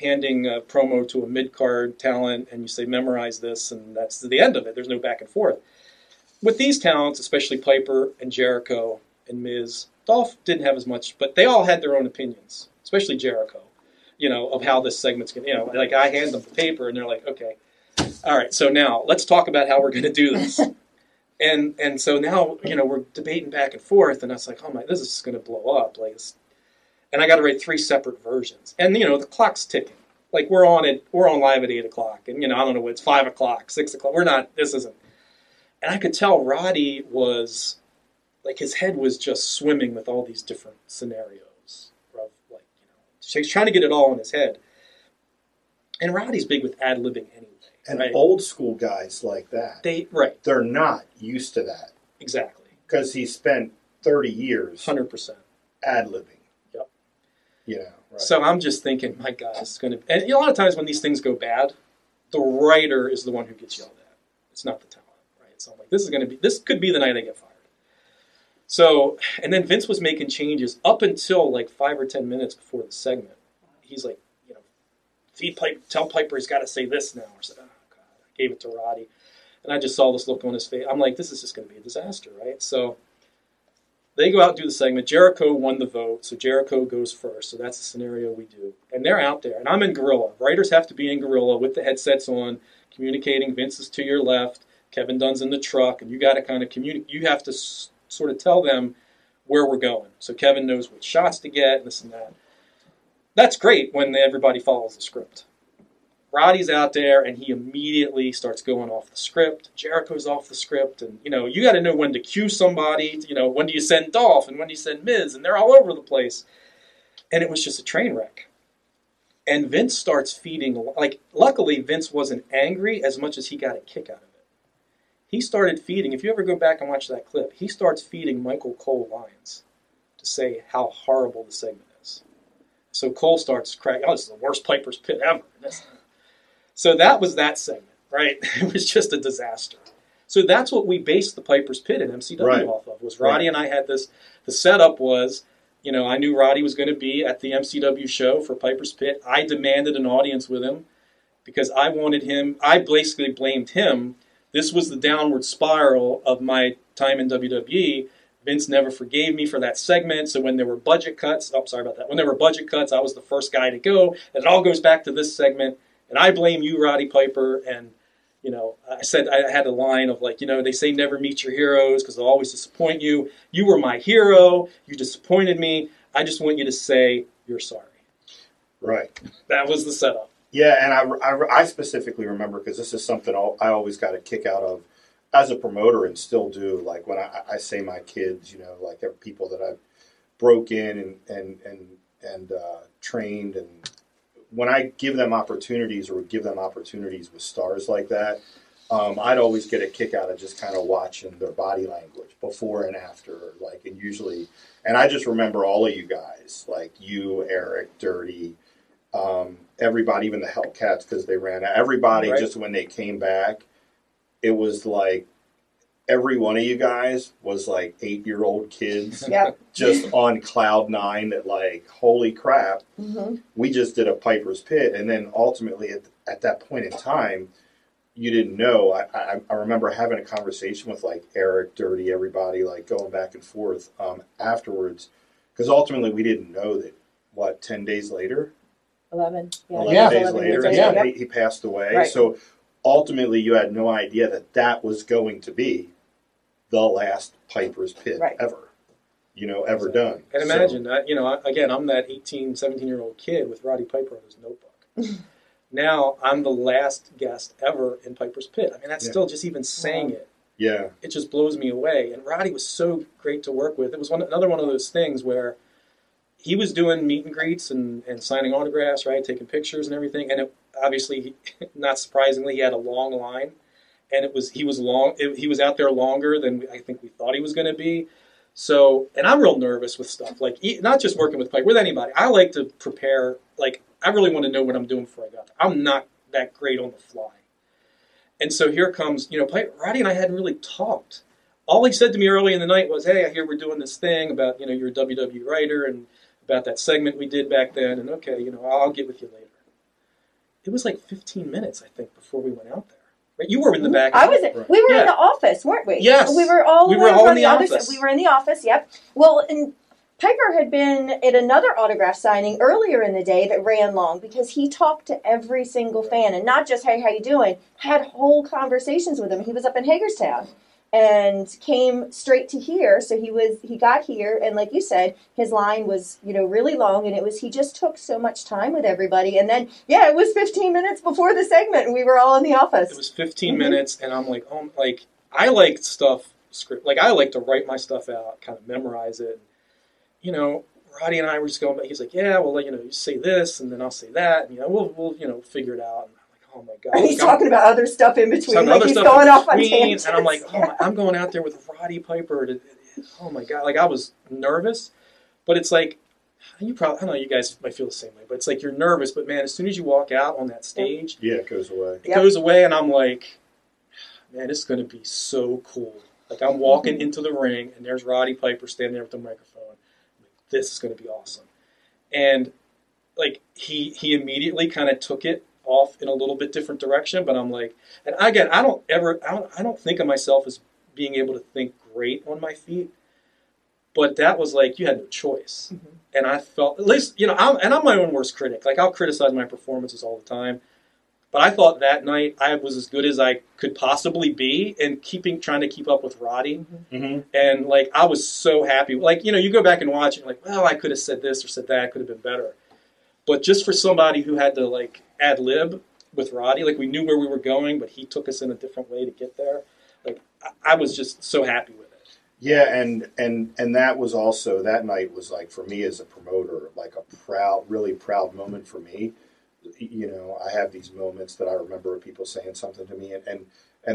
handing a promo to a mid-card talent and you say, memorize this, and that's the end of it. There's no back and forth. With these talents, especially Piper and Jericho and Miz, Dolph didn't have as much, but they all had their own opinions, especially Jericho, you know, of how this segment's going to, you know, like, I hand them the paper and they're like, okay, all right, so now let's talk about how we're going to do this. And so now, you know, we're debating back and forth, and I was like, oh my, this is going to blow up. Like, and I got to write 3 separate versions. And, you know, the clock's ticking. Like, we're on live at 8 o'clock, and, you know, I don't know, it's 5 o'clock, 6 o'clock. We're not, this isn't. And I could tell Roddy was, like, his head was just swimming with all these different scenarios of, like, you know, he's trying to get it all in his head. And Roddy's big with ad-libbing anyway. And right? Old school guys like that. They're not used to that. Exactly. Because he spent 30 years 100% ad-libbing. Yep. You know, right. So I'm just thinking, my God, it's going to... And a lot of times when these things go bad, the writer is the one who gets yelled at. It's not the talent, right? So I'm like, this could be the night I get fired. So, and then Vince was making changes up until like 5 or 10 minutes before the segment. He's like, you know, tell Piper he's got to say this now. Or so, oh God, I gave it to Roddy. And I just saw this look on his face. I'm like, this is just going to be a disaster, right? So they go out and do the segment. Jericho won the vote, so Jericho goes first. So that's the scenario we do. And they're out there, and I'm in Gorilla. Writers have to be in Gorilla with the headsets on, communicating. Vince is to your left. Kevin Dunn's in the truck, and you got to kind of communicate. You have to sort of tell them where we're going. So Kevin knows what shots to get, and this and that. That's great when everybody follows the script. Roddy's out there, and he immediately starts going off the script. Jericho's off the script, and, you know, you got to know when to cue somebody. You know, when do you send Dolph, and when do you send Miz, and they're all over the place. And it was just a train wreck. And Vince starts feeding, like, luckily Vince wasn't angry as much as he got a kick out of it. He started feeding, if you ever go back and watch that clip, he starts feeding Michael Cole lines to say how horrible the segment is. So Cole starts cracking, oh, this is the worst Piper's Pit ever. So that was that segment, right? It was just a disaster. So that's what we based the Piper's Pit in MCW off of, was Roddy and I had this, the setup was, you know, I knew Roddy was going to be at the MCW show for Piper's Pit. I demanded an audience with him because I wanted him, I basically blamed him. This was the downward spiral of my time in WWE. Vince never forgave me for that segment, so when there were budget cuts, when there were budget cuts, I was the first guy to go, and it all goes back to this segment. And I blame you, Roddy Piper. And, you know, I had a line of like, you know, they say never meet your heroes because they'll always disappoint you. You were my hero. You disappointed me. I just want you to say you're sorry. Right. That was the setup. Yeah, and I specifically remember, because this is something I always got a kick out of as a promoter and still do. Like when I say my kids, you know, like people that I've broken and trained and. When I give them opportunities or would give them opportunities with stars like that, I'd always get a kick out of just kind of watching their body language before and after. Like, and usually, and I just remember all of you guys, like you, Eric, Dirty, everybody, even the Hellcats, because they ran out. Everybody, right. Just when they came back, it was like every one of you guys was like 8-year-old kids. Yep. Just on cloud 9 that, like, holy crap, we just did a Piper's Pit. And then ultimately at that point in time, you didn't know. I remember having a conversation with, like, Eric, Dirty, everybody, like, going back and forth afterwards. Because ultimately we didn't know that, 10 days later? 11 days later, he passed away. Right. So ultimately you had no idea that was going to be the last Piper's Pit ever. You know, ever done. And imagine, you know, again, I'm that 18, 17-year-old kid with Roddy Piper on his notebook. Now I'm the last guest ever in Piper's Pit. I mean, that's still just even saying it. Yeah. It just blows me away. And Roddy was so great to work with. It was another one of those things where he was doing meet and greets and signing autographs, right, taking pictures and everything. And it, obviously, not surprisingly, he had a long line. And he was out there longer than I think we thought he was going to be. So, and I'm real nervous with stuff, like, not just working with Piper, with anybody. I like to prepare, like, I really want to know what I'm doing before I got there. I'm not that great on the fly. And so here comes, you know, Roddy and I hadn't really talked. All he said to me early in the night was, hey, I hear we're doing this thing about, you know, you're a WWE writer and about that segment we did back then, and okay, you know, I'll get with you later. It was like 15 minutes, I think, before we went out there. Right? You were in the back. I was. Right. We were in the office, weren't we? Yes. We were all in the office. We were in the office, yep. Well, and Piper had been at another autograph signing earlier in the day that ran long because he talked to every single fan, and not just, hey, how you doing? Had whole conversations with him. He was up in Hagerstown. and came straight to here. So he got here, and like you said, his line was, you know, really long, and it was, he just took so much time with everybody. And then, yeah, it was 15 minutes before the segment, and we were all in the office. It was 15 minutes, and I'm like, oh, like, I like stuff, script, like, I like to write my stuff out, kind of memorize it. You know, Roddy and I were just going, but he's like, yeah, well, you know, you say this, and then I'll say that, and, you know, we'll you know, figure it out. And oh my God. And he's talking about other stuff in between. Like he's going off on tangents. And I'm like, oh, my, I'm going out there with Roddy Piper. Oh my God. Like, I was nervous, but it's like, you probably, I know you guys might feel the same way, but it's like, you're nervous, but man, as soon as you walk out on that stage, yeah, it goes away. It goes away. And I'm like, man, it's going to be so cool. Like, I'm walking into the ring, and there's Roddy Piper standing there with the microphone. I'm like, this is going to be awesome. And like, he immediately kind of took it off in a little bit different direction, but I'm like, and again, I don't think of myself as being able to think great on my feet, but that was like, you had no choice. And I felt, at least, you know, I'm my own worst critic. Like, I'll criticize my performances all the time, but I thought that night I was as good as I could possibly be, and trying to keep up with Roddy. And like, I was so happy. Like, you know, you go back and watch it, like, well, I could have said this or said that, could have been better. But just for somebody who had to, like, ad-lib with Roddy, like, we knew where we were going, but he took us in a different way to get there. Like, I was just so happy with it. Yeah, and that was also, that night was, like, for me as a promoter, like, a proud, really proud moment for me. You know, I have these moments that I remember people saying something to me, and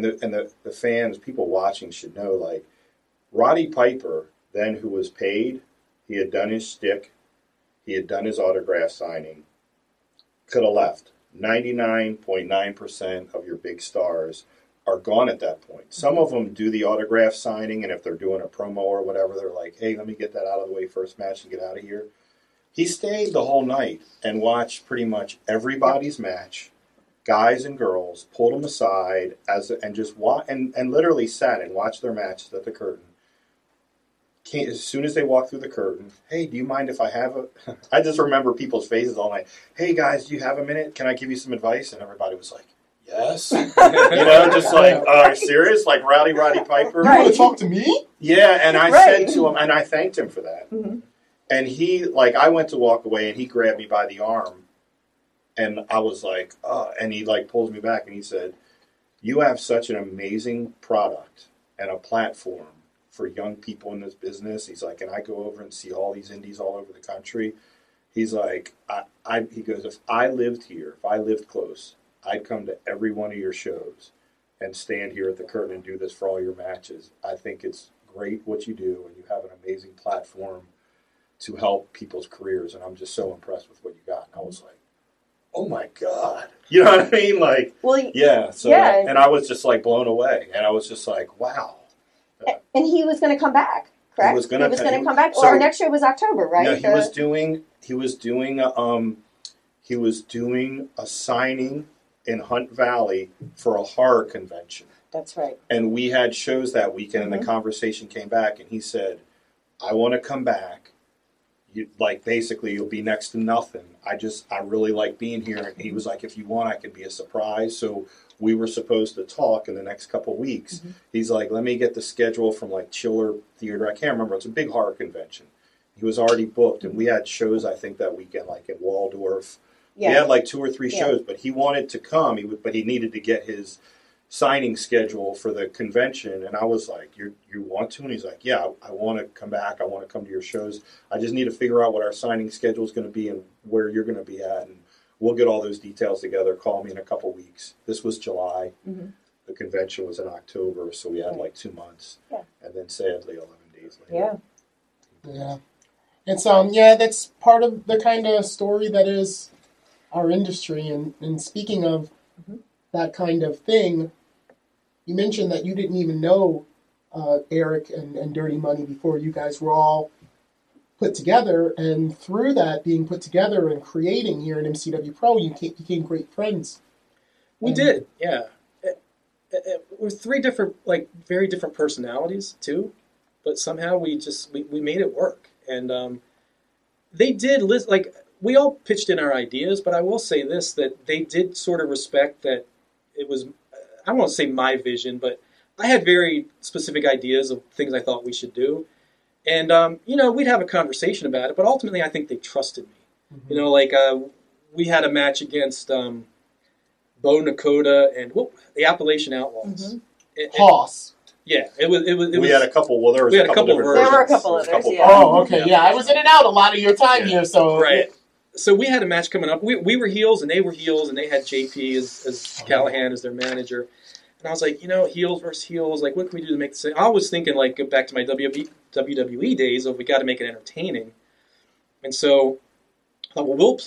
the fans, people watching should know, like, Roddy Piper, then, who was paid, he had done his shtick, he had done his autograph signing, could have left. 99.9% of your big stars are gone at that point. Some of them do the autograph signing, and if they're doing a promo or whatever, they're like, hey, let me get that out of the way first match and get out of here. He stayed the whole night and watched pretty much everybody's match, guys and girls, pulled them aside and literally sat and watched their matches at the curtain. As soon as they walk through the curtain, hey, do you mind if I have a... I just remember people's faces all night. Hey, guys, do you have a minute? Can I give you some advice? And everybody was like, yes. You know, just like, are you serious? Like, Roddy Piper. You want to talk to me? Yeah, and I said to him, and I thanked him for that. And he, like, I went to walk away, and he grabbed me by the arm. And I was like, oh, and he, like, pulls me back, and he said, you have such an amazing product and a platform for young people in this business. He's like, and I go over and see all these indies all over the country. He's like, he goes, if I lived here, if I lived close, I'd come to every one of your shows and stand here at the curtain and do this for all your matches. I think it's great what you do, and you have an amazing platform to help people's careers, and I'm just so impressed with what you got. And I was like, oh my God. You know what I mean? Like, well, yeah. So, yeah. And I was just like blown away, and I was just like, wow. And he was going to come back, correct? He was going to come back. Well, so, our next show was October, right? No, he was doing a signing in Hunt Valley for a horror convention. That's right. And we had shows that weekend, and the conversation came back, and he said, "I want to come back. You, like, basically, you'll be next to nothing. I really like being here." And he was like, "If you want, I could be a surprise." So. We were supposed to talk in the next couple of weeks. He's like, let me get the schedule from, like, Chiller Theater. I can't remember. It's a big horror convention. He was already booked, and we had shows, I think, that weekend, like in Waldorf. Yeah. We had, like, 2 or 3 shows, but he wanted to come, but he needed to get his signing schedule for the convention. And I was like, you want to? And he's like, yeah, I want to come back. I want to come to your shows. I just need to figure out what our signing schedule is going to be and where you're going to be at, and we'll get all those details together. Call me in a couple weeks. This was July. The convention was in October, so we had like 2 months. Yeah. And then sadly, 11 days later. Yeah. Yeah. It's, that's part of the kind of story that is our industry. And speaking of that kind of thing, you mentioned that you didn't even know Eric and Dirty Money before you guys were all put together, and through that being put together and creating here in MCW Pro, you became great friends. We did, yeah. We're 3 different, like, very different personalities too, but somehow we made it work. And they did listen. Like, we all pitched in our ideas, but I will say this, that they did sort of respect that it was, I won't say my vision, but I had very specific ideas of things I thought we should do. And, you know, we'd have a conversation about it, but ultimately I think they trusted me. Mm-hmm. You know, like, we had a match against Bo Nakoda and the Appalachian Outlaws. Mm-hmm. Hoss. Yeah, it was. We had a couple. Well, there was a couple. There were a couple others. Yeah. Oh, okay. Yeah, I was in and out a lot of your time here, so right. So we had a match coming up. We were heels, and they were heels, and they had JP as Callahan as their manager. And I was like, you know, heels versus heels. Like, what can we do to make this? I was thinking, like, go back to my WWE days of we got to make it entertaining. And so I thought, well,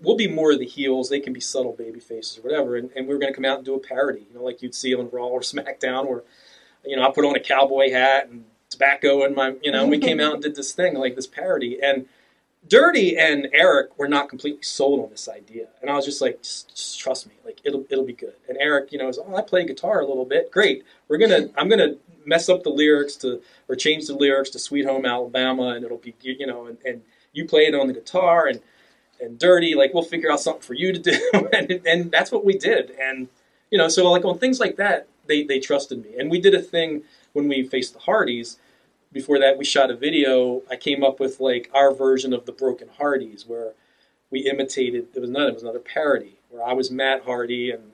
we'll be more of the heels. They can be subtle baby faces or whatever. And we were going to come out and do a parody, you know, like you'd see on Raw or SmackDown or. You know, I put on a cowboy hat and tobacco in my, you know, and we came out and did this thing, like this parody. And Dirty and Eric were not completely sold on this idea. And I was just like, just trust me, like, it'll be good. And Eric, you know, was, I play guitar a little bit. Great. I'm going to mess up the lyrics or change the lyrics to Sweet Home Alabama, and it'll be, you know, and you play it on the guitar and Dirty, like, we'll figure out something for you to do. and that's what we did. And, you know, so like on things like that, They trusted me. And we did a thing when we faced the Hardys. Before that, we shot a video. I came up with, like, our version of the Broken Hardys, where we imitated. It was another parody, where I was Matt Hardy and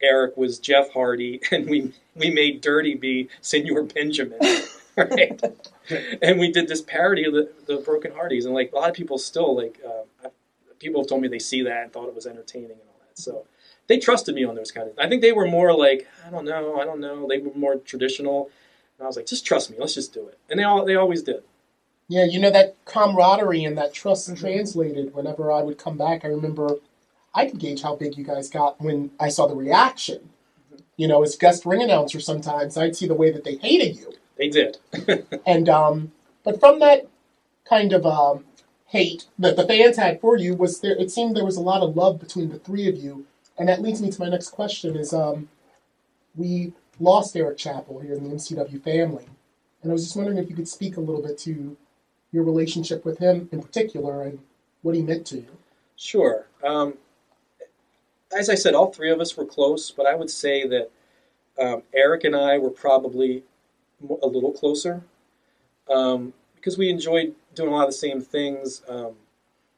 Eric was Jeff Hardy. And we made Dirty be Senor Benjamin. Right? And we did this parody of the Broken Hardys. And, like, a lot of people still, like, people have told me they see that and thought it was entertaining and all that. So they trusted me on those kind of things. I think they were more like, I don't know. They were more traditional. And I was like, just trust me. Let's just do it. And they always did. Yeah, you know, that camaraderie and that trust translated whenever I would come back. I remember I could gauge how big you guys got when I saw the reaction. Mm-hmm. You know, as guest ring announcer sometimes, I'd see the way that they hated you. They did. And but from that kind of hate that the fans had for you, it seemed there was a lot of love between the three of you. And that leads me to my next question is, we lost Eric Chappell here in the MCW family. And I was just wondering if you could speak a little bit to your relationship with him in particular and what he meant to you. Sure. As I said, all three of us were close, but I would say that Eric and I were probably a little closer because we enjoyed doing a lot of the same things.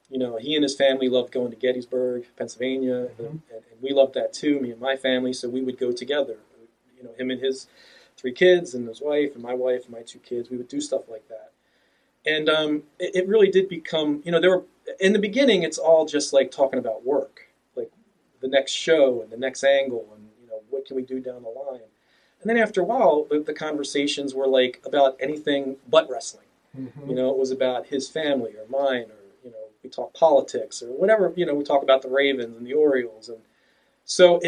You know, he and his family loved going to Gettysburg, Pennsylvania, mm-hmm. and we loved that too, me and my family, so we would go together. You know, him and his three kids and his wife and my two kids, we would do stuff like that. And it really did become, you know, there were, in the beginning, it's all just like talking about work, like the next show and the next angle and, you know, what can we do down the line? And then after a while, the conversations were like about anything but wrestling. Mm-hmm. You know, it was about his family or mine or, we talk politics or whatever, you know, we talk about the Ravens and the Orioles. And so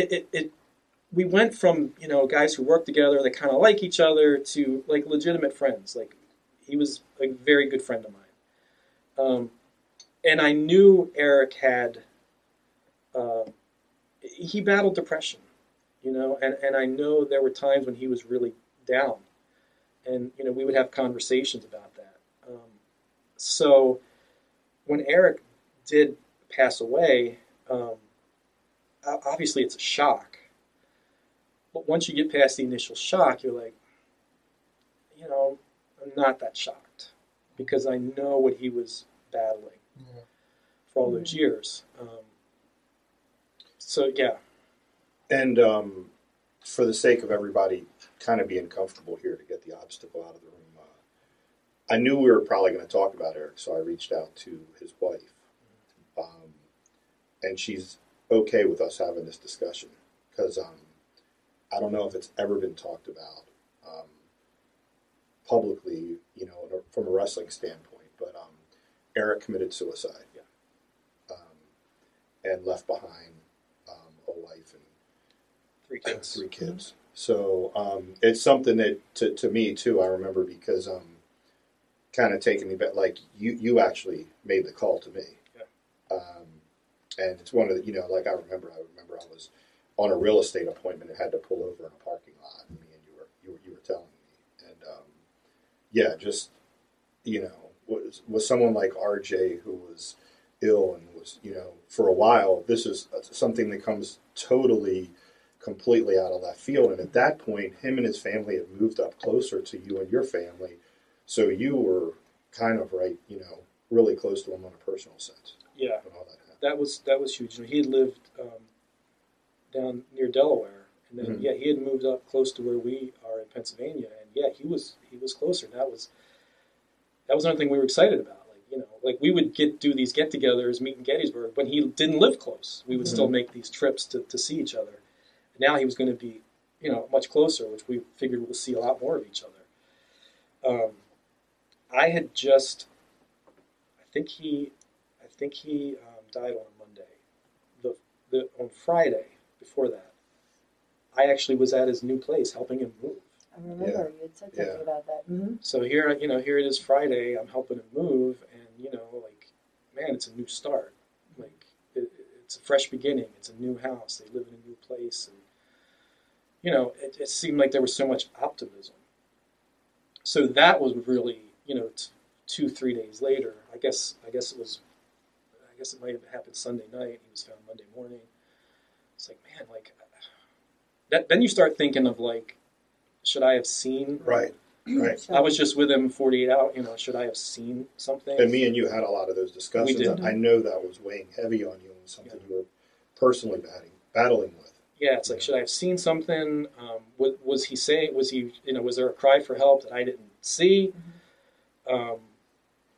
we went from, you know, guys who work together, they kind of like each other, to like legitimate friends. Like, he was a very good friend of mine. And I knew Eric had, he battled depression, you know, and I know there were times when he was really down and, you know, we would have conversations about that. So when Eric did pass away, obviously it's a shock. But once you get past the initial shock, you're like, you know, I'm not that shocked because I know what he was battling for all those years. So, yeah. And for the sake of everybody kind of being comfortable here to get the obstacle out of the room, I knew we were probably going to talk about Eric, so I reached out to his wife. And she's okay with us having this discussion because I don't know if it's ever been talked about publicly, you know, from a wrestling standpoint, but Eric committed suicide and left behind a wife and three kids. Mm-hmm. So it's something that, to me, too, I remember because kind of taking me back, like you actually made the call to me, and it's one of the, you know, like I remember I was on a real estate appointment and had to pull over in a parking lot, and you were telling me, and yeah, just, you know, was someone like RJ who was ill and was, you know, for a while, this is something that comes totally completely out of left field. And at that point, him and his family had moved up closer to you and your family. So you were kind of right, you know, really close to him on a personal sense. Yeah, all that was huge. I mean, he lived down near Delaware, and then yeah, he had moved up close to where we are in Pennsylvania, and yeah, he was closer. And that was another thing we were excited about. Like, you know, like we would do these get-togethers, meet in Gettysburg, when he didn't live close. We would still make these trips to see each other. And now he was going to be, you know, much closer, which we figured we'll see a lot more of each other. I had just, I think he died on Monday. On Friday before that, I actually was at his new place helping him move. I remember you had said something about that. So here, you know, here it is Friday. I'm helping him move, and you know, like, man, it's a new start. Like, it's a fresh beginning. It's a new house. They live in a new place, and you know, it seemed like there was so much optimism. So that was really, you know, 2-3 days later. I guess it was. I guess it might have happened Sunday night. He was found Monday morning. It's like, man, like that. Then you start thinking of like, should I have seen? Right, right. I was just with him 48 hours. You know, should I have seen something? And me and you had a lot of those discussions. We did. I know that was weighing heavy on you, and something you were personally battling with. Yeah, it's like, should I have seen something? Was he saying? Was he? You know, was there a cry for help that I didn't see? You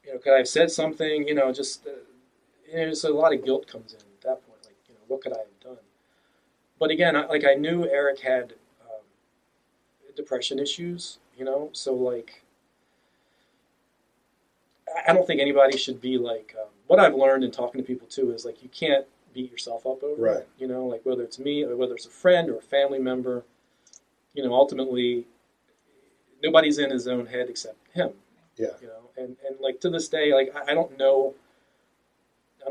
know, could I have said something? You know, just there's a lot of guilt comes in at that point. Like, you know, what could I have done? But again, I knew Eric had depression issues, you know, so like, I don't think anybody should be like, what I've learned in talking to people too is like, you can't beat yourself up over it, you know, like whether it's me or whether it's a friend or a family member, you know, ultimately nobody's in his own head except him. Yeah. You know, and like to this day, like, I don't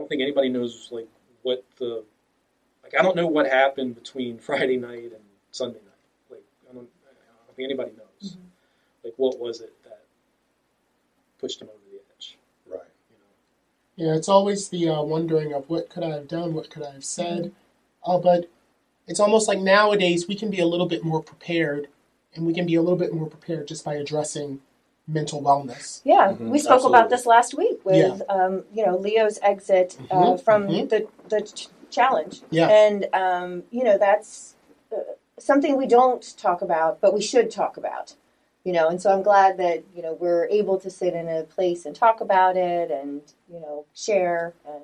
think anybody knows like what the, like, I don't know what happened between Friday night and Sunday night. Like, I don't think anybody knows. Like, what was it that pushed him over the edge? Right. You know? Yeah, it's always the wondering of what could I have done? What could I have said? But it's almost like nowadays we can be a little bit more prepared, and we can be a little bit more prepared just by addressing mental wellness. Yeah, we spoke about this last week with, you know, Leo's exit from the challenge. Yeah. And, you know, that's something we don't talk about, but we should talk about, you know. And so I'm glad that, you know, we're able to sit in a place and talk about it and, you know, share and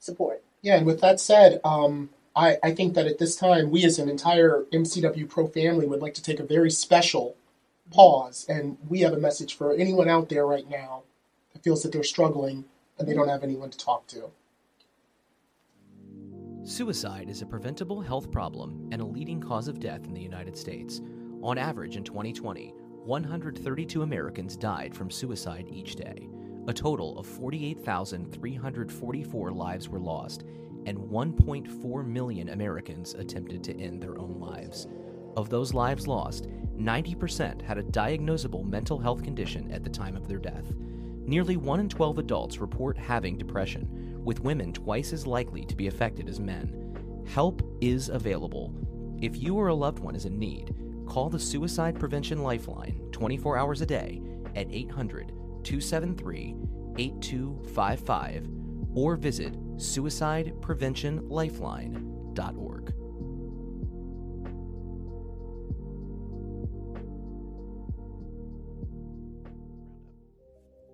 support. Yeah, and with that said, I think that at this time, we as an entire MCW Pro family would like to take a very special pause, and we have a message for anyone out there right now that feels that they're struggling and they don't have anyone to talk to. Suicide is a preventable health problem and a leading cause of death in the United States. On average, in 2020, 132 Americans died from suicide each day. A total of 48,344 lives were lost, and 1.4 million Americans attempted to end their own lives. Of those lives lost, 90% had a diagnosable mental health condition at the time of their death. Nearly 1 in 12 adults report having depression, with women twice as likely to be affected as men. Help is available. If you or a loved one is in need, call the Suicide Prevention Lifeline 24 hours a day at 800-273-8255 or visit suicidepreventionlifeline.org.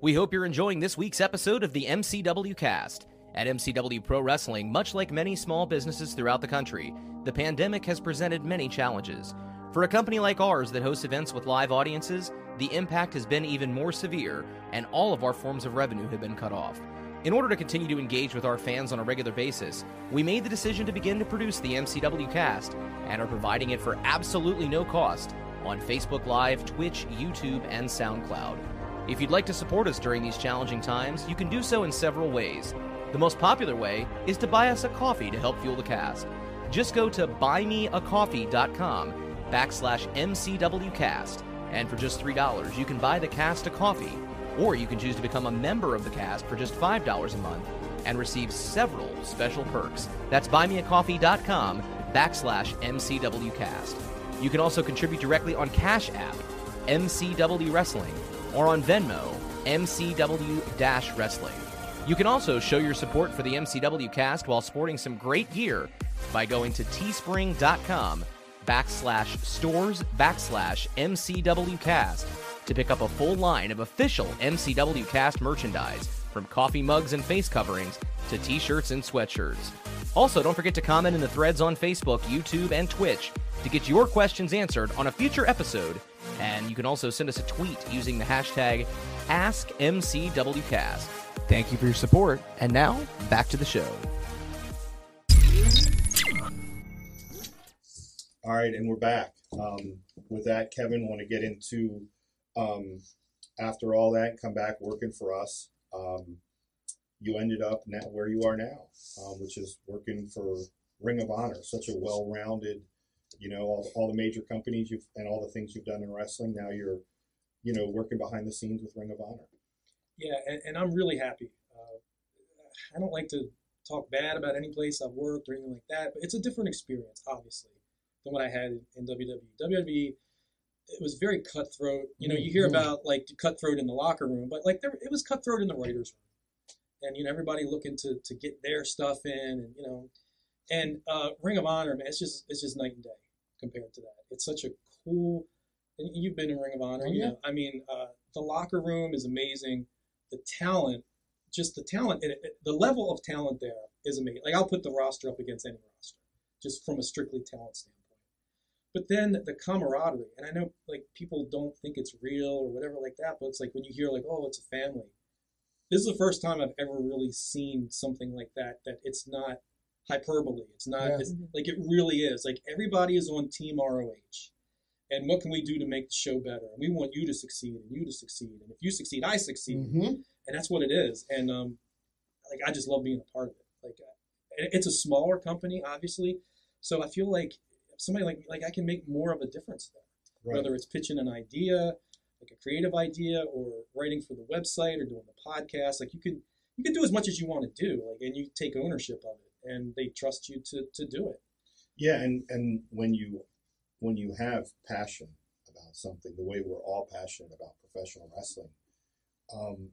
We hope you're enjoying this week's episode of the MCW Cast. At MCW Pro Wrestling, much like many small businesses throughout the country, the pandemic has presented many challenges. For a company like ours that hosts events with live audiences, the impact has been even more severe, and all of our forms of revenue have been cut off. In order to continue to engage with our fans on a regular basis, we made the decision to begin to produce the MCW Cast and are providing it for absolutely no cost on Facebook Live, Twitch, YouTube, and SoundCloud. If you'd like to support us during these challenging times, you can do so in several ways. The most popular way is to buy us a coffee to help fuel the cast. Just go to buymeacoffee.com/MCWcast, and for just $3, you can buy the cast a coffee, or you can choose to become a member of the cast for just $5 a month and receive several special perks. That's buymeacoffee.com /MCWcast. You can also contribute directly on Cash App, MCW Wrestling, or on Venmo, MCW-Wrestling. You can also show your support for the MCW cast while sporting some great gear by going to teespring.com/stores/MCWcast to pick up a full line of official MCW cast merchandise, from coffee mugs and face coverings to t-shirts and sweatshirts. Also, don't forget to comment in the threads on Facebook, YouTube, and Twitch to get your questions answered on a future episode. And you can also send us a tweet using the hashtag AskMCWcast. Thank you for your support. And now, back to the show. All right, and we're back. With that, Kevin, want to get into, after all that, come back working for us. You ended up now where you are now, which is working for Ring of Honor, such a well-rounded, you know, all the major companies you've and all the things you've done in wrestling. Now you're, you know, working behind the scenes with Ring of Honor. Yeah, and I'm really happy. I don't like to talk bad about any place I've worked or anything like that, but it's a different experience, obviously, than what I had in WWE. WWE, it was very cutthroat. You know, you hear about, like, cutthroat in the locker room, but, like, it was cutthroat in the writers' room. And, you know, everybody looking to get their stuff in, and, you know. And Ring of Honor, man, it's just night and day compared to that. It's such a cool – and you've been in Ring of Honor. Oh, yeah. You know, I mean, the locker room is amazing. The talent, just the talent, the level of talent there is amazing. Like, I'll put the roster up against any roster, just from a strictly talent standpoint. But then the camaraderie, and I know, like, people don't think it's real or whatever like that, but it's like when you hear, like, oh, it's a family. This is the first time I've ever really seen something like that, that it's not hyperbole. It's not, yeah. It's, like, it really is. Like, everybody is on Team ROH. And what can we do to make the show better? And we want you to succeed, and you to succeed. And if you succeed, I succeed. Mm-hmm. And that's what it is. And, like, I just love being a part of it. Like, it's a smaller company, obviously. So I feel like somebody like me, like, I can make more of a difference there. Right. Whether it's pitching an idea, like a creative idea, or writing for the website or doing the podcast. Like, you can do as much as you want to do. Like, and you take ownership of it. And they trust you to do it. Yeah, and when you have passion about something, the way we're all passionate about professional wrestling,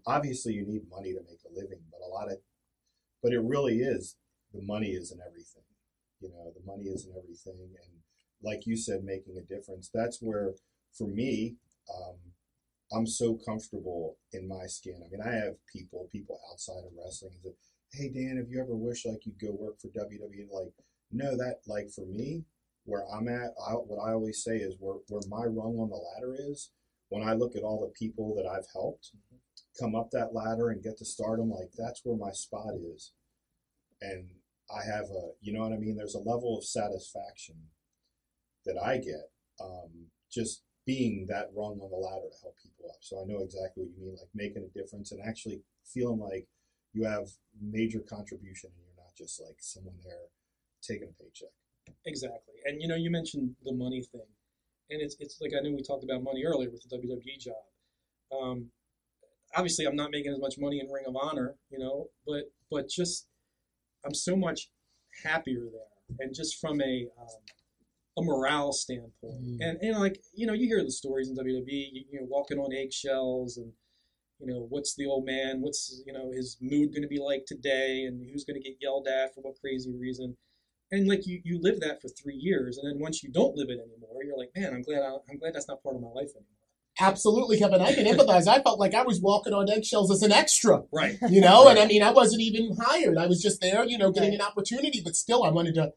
obviously you need money to make a living, but it really is, the money isn't everything. You know, the money isn't everything. And like you said, making a difference. That's where, for me, I'm so comfortable in my skin. I mean, I have people outside of wrestling that, hey, Dan, have you ever wished, like, you'd go work for WWE? Like, no, that, like, for me, where I'm at, what I always say is where my rung on the ladder is, when I look at all the people that I've helped come up that ladder and get to stardom, like, that's where my spot is. And I have a, you know what I mean? There's a level of satisfaction that I get just being that rung on the ladder to help people up. So I know exactly what you mean, like making a difference and actually feeling like you have major contribution and you're not just like someone there taking a paycheck. Exactly. And, you know, you mentioned the money thing. And it's like, I know we talked about money earlier with the WWE job. Obviously, I'm not making as much money in Ring of Honor, you know, but just I'm so much happier there. And just from a morale standpoint. Mm-hmm. And like, you know, you hear the stories in WWE, you know, walking on eggshells and, you know, what's the old man, what's, you know, his mood going to be like today and who's going to get yelled at for what crazy reason. And like you live that for 3 years, and then once you don't live it anymore, you're like, man, I'm glad that's not part of my life anymore. Absolutely, Kevin. I can empathize. I felt like I was walking on eggshells as an extra, right? You know, right. And I mean, I wasn't even hired. I was just there, you know, getting an opportunity. But still, I wanted to,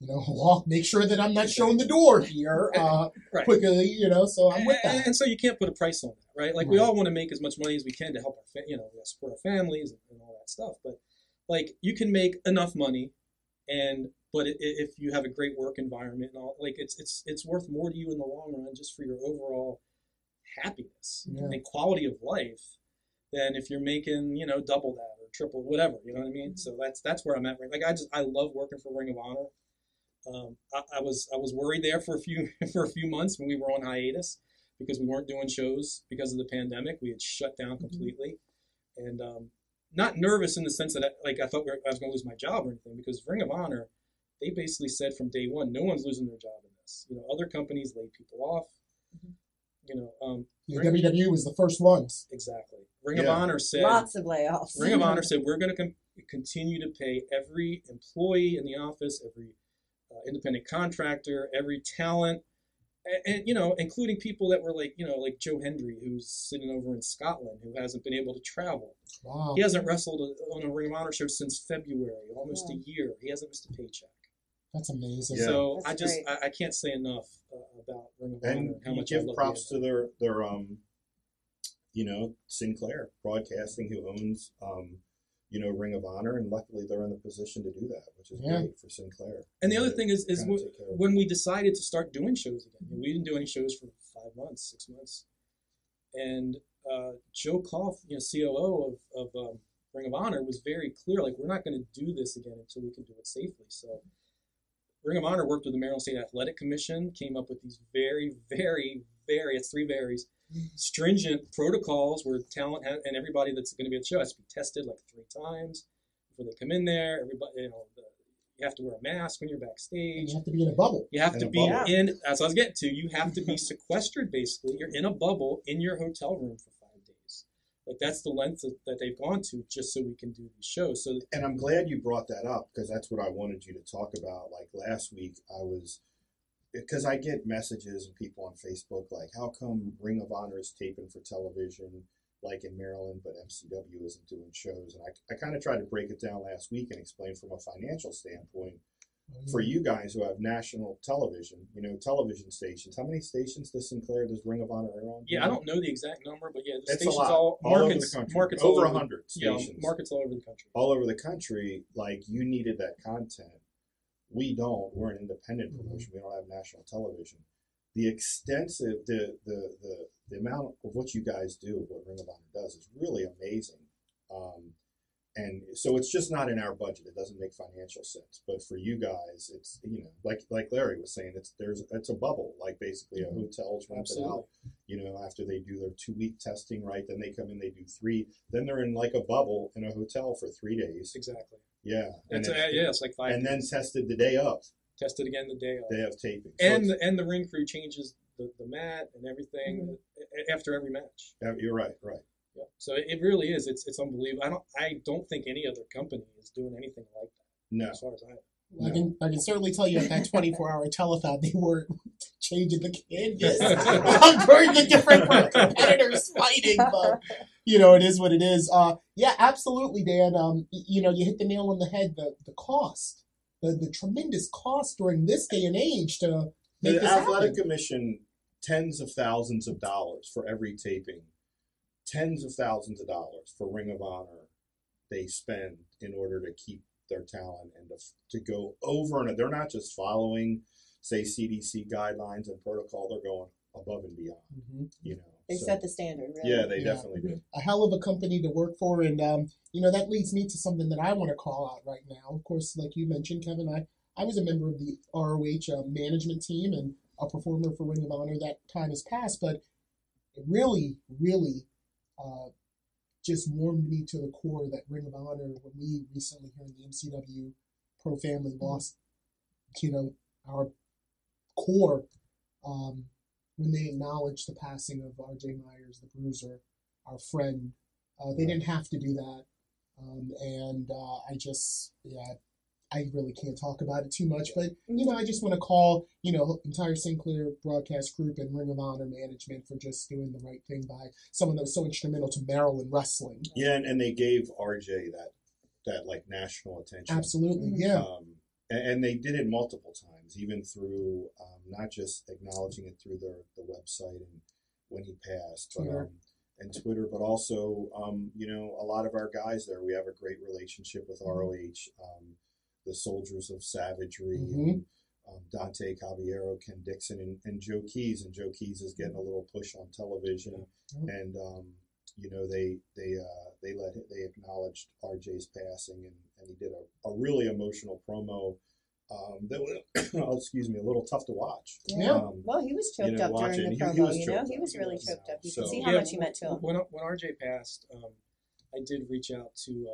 you know, walk, make sure that I'm not shown the door here right. quickly, you know. So I'm with that. And so you can't put a price on that, right? Like right. We all want to make as much money as we can to help our, you know, support our families and all that stuff. But like, you can make enough money and. But if you have a great work environment and all, like it's worth more to you in the long run just for your overall happiness and quality of life than if you're making, you know, double that or triple whatever, you know what I mean? So that's where I'm at. Right? Like I love working for Ring of Honor. I was worried there for a few months when we were on hiatus because we weren't doing shows because of the pandemic. We had shut down completely, and not nervous in the sense that I thought I was going to lose my job or anything because Ring of Honor. they basically said from day one, no one's losing their job in this. You know, other companies laid people off. Mm-hmm. You know, WWE was the first ones. Exactly. Ring of Honor said lots of layoffs. Ring of Honor said we're going to continue to pay every employee in the office, every independent contractor, every talent, and you know, including people that were like Joe Hendry, who's sitting over in Scotland, who hasn't been able to travel. Wow. He hasn't wrestled on a Ring of Honor show since February, almost a year. He hasn't missed a paycheck. That's amazing. Yeah. So that's I can't say enough about Ring of Honor. And how much give props to their Sinclair Broadcasting, who owns Ring of Honor, and luckily they're in the position to do that, which is great for Sinclair. And the other thing is when we decided to start doing shows again, we didn't do any shows for 5 months, 6 months, and Joe Koff, COO of Ring of Honor, was very clear, like, we're not going to do this again until we can do it safely. So Ring of Honor worked with the Maryland State Athletic Commission, came up with these very, very, very, it's three varies, stringent protocols where talent and everybody that's going to be at the show has to be tested like 3 times before they come in there. Everybody, you have to wear a mask when you're backstage. And you have to be in a bubble. You have to be in, as I was getting to, you have to be sequestered basically. You're in a bubble in your hotel room for 5 days. Like, that's the length that they've gone to just so we can do these shows. So, and I'm glad you brought that up, because that's what I wanted you to talk about. Like, last week because I get messages and people on Facebook like, how come Ring of Honor is taping for television like in Maryland, but MCW isn't doing shows? And I kind of tried to break it down last week and explain from a financial standpoint for you guys who have national television, television stations. How many stations does Sinclair, does Ring of Honor air on? Yeah, I don't know the exact number, but the stations all over the country. Markets over 100 stations. Markets all over the country. All over the country, like, you needed that content. We don't. We're an independent promotion. We don't have national television. The extensive, the amount of what you guys do, what Ring of Honor does, is really amazing. And so it's just not in our budget. It doesn't make financial sense. But for you guys, it's, like Larry was saying, it's a bubble. Like, basically a hotel's rented out, after they do their 2-week testing, right? Then they come in, they do 3. Then they're in like a bubble in a hotel for 3 days. Exactly. Yeah. It's like 5 days. And then tested the day of. Tested again the day of. Day of taping. So and the ring crew changes the mat and everything after every match. You're right, right. Yeah. So it really is. It's unbelievable. I don't think any other company is doing anything like that. No. As far as I know. Well, I can certainly tell you at that 24-hour telethon, they weren't changing the canvas during the different competitors fighting. But, it is what it is. Yeah, absolutely, Dan. You hit the nail on the head. The cost, the tremendous cost during this day and age to make this happen. The Athletic Commission, tens of thousands of dollars for every taping. Tens of thousands of dollars for Ring of Honor they spend in order to keep their talent and to go over, and they're not just following, say, CDC guidelines and protocol. They're going above and beyond. They set the standard, really. Yeah, they definitely do. A hell of a company to work for, and that leads me to something that I want to call out right now. Of course, like you mentioned, Kevin, I was a member of the ROH management team and a performer for Ring of Honor. That time has passed, but it really, really just warmed me to the core that Ring of Honor, when we recently here in the MCW Pro Family lost, our core, when they acknowledged the passing of RJ Myers, the Bruiser, our friend. They didn't have to do that. I really can't talk about it too much, but, I just want to call, entire Sinclair Broadcast Group and Ring of Honor management for just doing the right thing by someone that was so instrumental to Maryland wrestling. Yeah, and they gave RJ that like, national attention. Absolutely, yeah. And they did it multiple times, even through not just acknowledging it through the website and when he passed, but and Twitter, but also, a lot of our guys there, we have a great relationship with ROH, the Soldiers of Savagery, and, Dante Caballero, Ken Dixon, and Joe Keys. And Joe Keys is getting a little push on television. Mm-hmm. And they acknowledged RJ's passing, and he did a really emotional promo. That was, a little tough to watch. Yeah. Well, he was choked up during the promo. He was really choked up. You can see how much he meant to him. When RJ passed, I did reach out to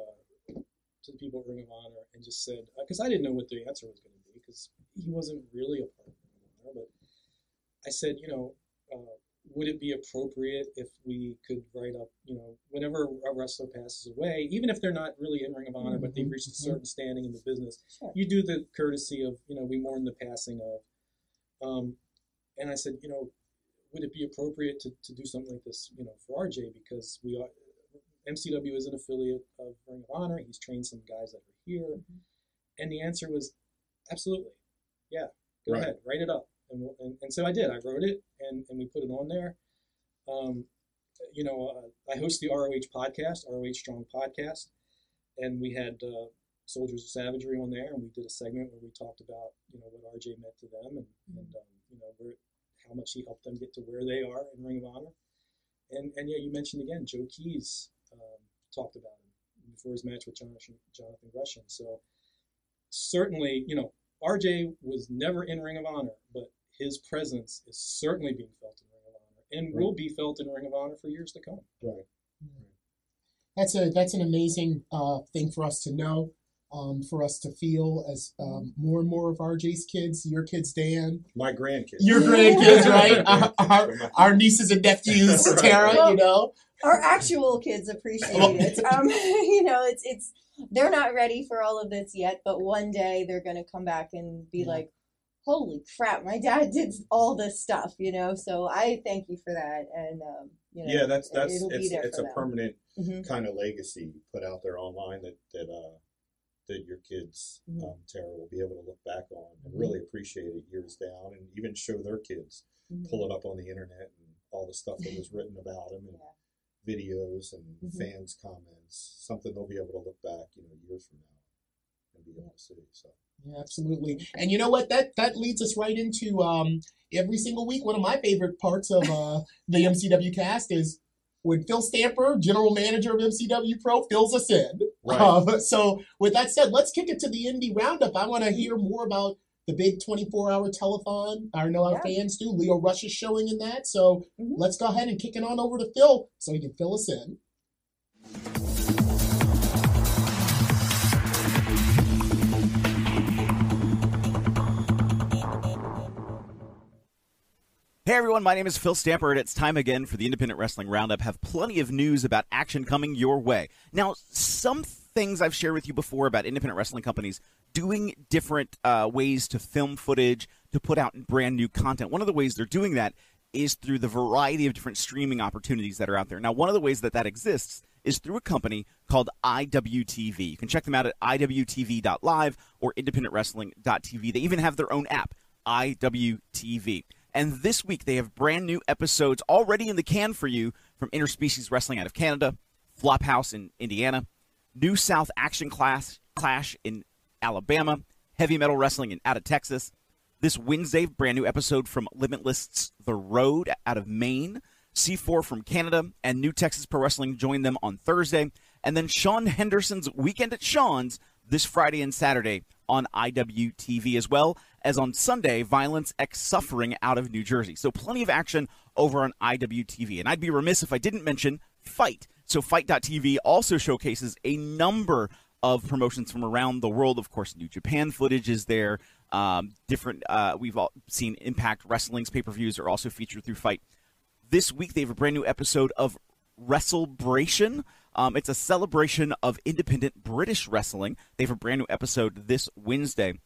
to the people at Ring of Honor and just said, because I didn't know what the answer was going to be, because he wasn't really a part of Ring of Honor, but I said, you know, would it be appropriate if we could write up, you know, whenever a wrestler passes away, even if they're not really in Ring of Honor, mm-hmm. but they've reached a certain standing in the business, sure. you do the courtesy of, you know, we mourn the passing of. And I said, you know, would it be appropriate to do something like this, you know, for RJ, because we are, MCW is an affiliate of Ring of Honor. He's trained some guys that are here. Mm-hmm. And the answer was, absolutely. Yeah, go ahead, write it up. And so I did. I wrote it, and we put it on there. You know, I host the ROH podcast, ROH Strong Podcast, and we had Soldiers of Savagery on there, and we did a segment where we talked about, you know, what RJ meant to them and you know, how much he helped them get to where they are in Ring of Honor. And yeah, you mentioned again, Joe Keys talked about him before his match with Jonathan Gresham. So certainly, you know, RJ was never in Ring of Honor, but his presence is certainly being felt in Ring of Honor and will be felt in Ring of Honor for years to come. Right. That's an amazing thing for us to know, for us to feel as more and more of RJ's kids, your kids, Dan. My grandkids. Your grandkids, right? Our nieces and nephews, Tara, right. You know. Our actual kids appreciate it. You know, it's they're not ready for all of this yet, but one day they're going to come back and be like, holy crap, my dad did all this stuff, you know, so I thank you for that. And, you know, yeah, that's it's a them. Permanent kind of legacy you put out there online that your kids, Tara, will be able to look back on and really appreciate it years down, and even show their kids, pull it up on the internet and all the stuff that was written about them and videos and fans' comments, something they'll be able to look back, you know, years from now. So. Yeah, absolutely. And you know what? That leads us right into every single week. One of my favorite parts of the MCW cast is when Phil Stamper, general manager of MCW Pro, fills us in. Right. So with that said, let's kick it to the Indie Roundup. I want to hear more about the big 24-hour telethon. I know our fans do. Leo Rush is showing in that. So let's go ahead and kick it on over to Phil so he can fill us in. Hey everyone, my name is Phil Stamper, and it's time again for the Independent Wrestling Roundup. Have plenty of news about action coming your way. Now, some things I've shared with you before about independent wrestling companies doing different ways to film footage, to put out brand new content. One of the ways they're doing that is through the variety of different streaming opportunities that are out there. Now, one of the ways that exists is through a company called IWTV. You can check them out at iwtv.live or independentwrestling.tv. They even have their own app, IWTV. And this week, they have brand new episodes already in the can for you from Interspecies Wrestling out of Canada, Flophouse in Indiana, New South Action Clash in Alabama, Heavy Metal Wrestling out of Texas. This Wednesday, brand new episode from Limitless's The Road out of Maine, C4 from Canada, and New Texas Pro Wrestling join them on Thursday. And then Sean Henderson's Weekend at Sean's this Friday and Saturday on IWTV, as well as on Sunday, Violence X Suffering out of New Jersey. So plenty of action over on IWTV. And I'd be remiss if I didn't mention Fight. So Fight.tv also showcases a number of promotions from around the world. Of course, New Japan footage is there. We've all seen Impact Wrestling's pay-per-views are also featured through Fight. This week, they have a brand new episode of WrestleBration. It's a celebration of independent British wrestling. They have a brand new episode this Wednesday.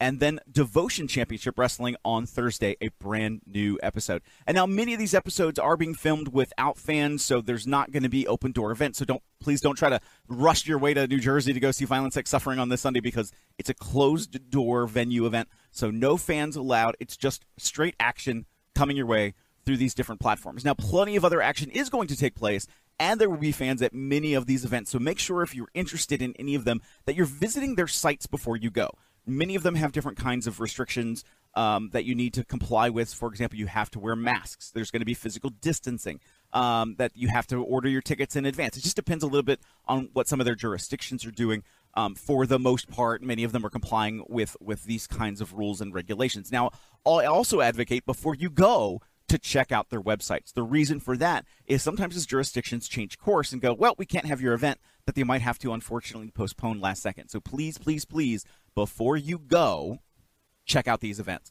And then Devotion Championship Wrestling on Thursday, a brand new episode. And now many of these episodes are being filmed without fans, so there's not going to be open door events. So please don't try to rush your way to New Jersey to go see Violence X Suffering on this Sunday, because it's a closed door venue event. So no fans allowed. It's just straight action coming your way through these different platforms. Now plenty of other action is going to take place, and there will be fans at many of these events. So make sure if you're interested in any of them that you're visiting their sites before you go. Many of them have different kinds of restrictions that you need to comply with. For example, you have to wear masks. There's going to be physical distancing, that you have to order your tickets in advance. It just depends a little bit on what some of their jurisdictions are doing. For the most part, many of them are complying with these kinds of rules and regulations. Now, I also advocate before you go to check out their websites. The reason for that is sometimes as jurisdictions change course and go, well, we can't have your event, that they might have to, unfortunately, postpone last second. So please, please, please, before you go, check out these events,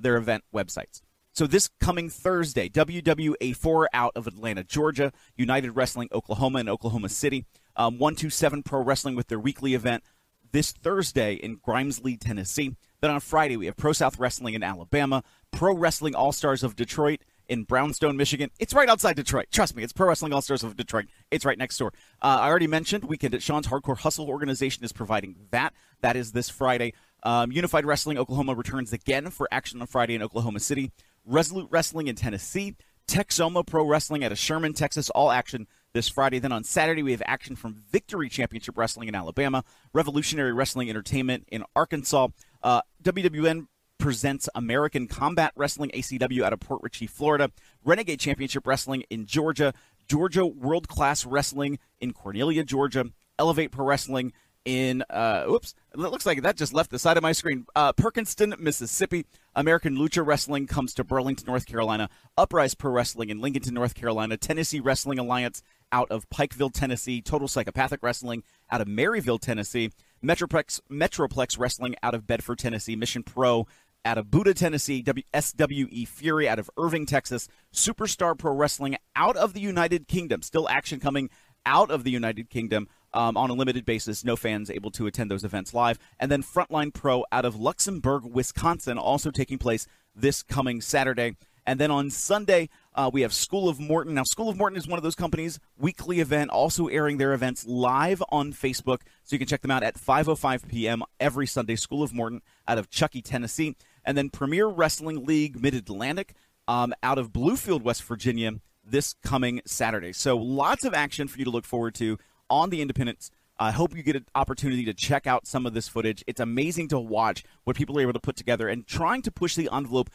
their event websites. So this coming Thursday, WWA4 out of Atlanta, Georgia, United Wrestling Oklahoma and Oklahoma City, 127 Pro Wrestling with their weekly event this Thursday in Grimesley, Tennessee. Then on Friday, we have Pro South Wrestling in Alabama, Pro Wrestling All-Stars of Detroit in Brownstone, Michigan. It's right outside Detroit. Trust me, it's Pro Wrestling All-Stars of Detroit. It's right next door. I already mentioned Weekend at Sean's Hardcore Hustle organization is providing that. That is this Friday. Unified Wrestling Oklahoma returns again for action on Friday in Oklahoma City. Resolute Wrestling in Tennessee, Texoma Pro Wrestling out of Sherman, Texas, all action this Friday. Then on Saturday, we have action from Victory Championship Wrestling in Alabama, Revolutionary Wrestling Entertainment in Arkansas, WWN presents American Combat Wrestling, ACW, out of Port Richey, Florida, Renegade Championship Wrestling in Georgia, Georgia World Class Wrestling in Cornelia, Georgia, Elevate Pro Wrestling in, oops, it looks like that just left the side of my screen, Perkinston, Mississippi. American Lucha Wrestling comes to Burlington, North Carolina, Uprise Pro Wrestling in Lincolnton, North Carolina, Tennessee Wrestling Alliance out of Pikeville, Tennessee, Total Psychopathic Wrestling out of Maryville, Tennessee, Metroplex Wrestling out of Bedford, Tennessee, Mission Pro out of Buda, Tennessee, SWE Fury out of Irving, Texas, Superstar Pro Wrestling out of the United Kingdom, still action coming out of the United Kingdom, on a limited basis, no fans able to attend those events live. And then Frontline Pro out of Luxembourg, Wisconsin, also taking place this coming Saturday. And then on Sunday, we have School of Morton. Now, School of Morton is one of those companies, weekly event, also airing their events live on Facebook. So you can check them out at 5:05 p.m. every Sunday, School of Morton out of Chucky, Tennessee. And then Premier Wrestling League Mid-Atlantic out of Bluefield, West Virginia, this coming Saturday. So lots of action for you to look forward to on the independents. I hope you get an opportunity to check out some of this footage. It's amazing to watch what people are able to put together and trying to push the envelope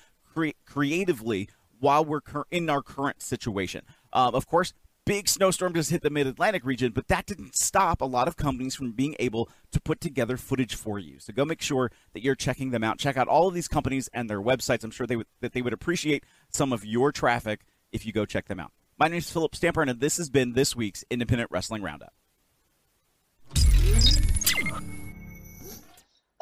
creatively while we're in our current situation. Of course, big snowstorm just hit the mid-Atlantic region, but that didn't stop a lot of companies from being able to put together footage for you. So go make sure that you're checking them out. Check out all of these companies and their websites. I'm sure they would appreciate some of your traffic if you go check them out. My name is Philip Stamper, and this has been this week's Independent Wrestling Roundup.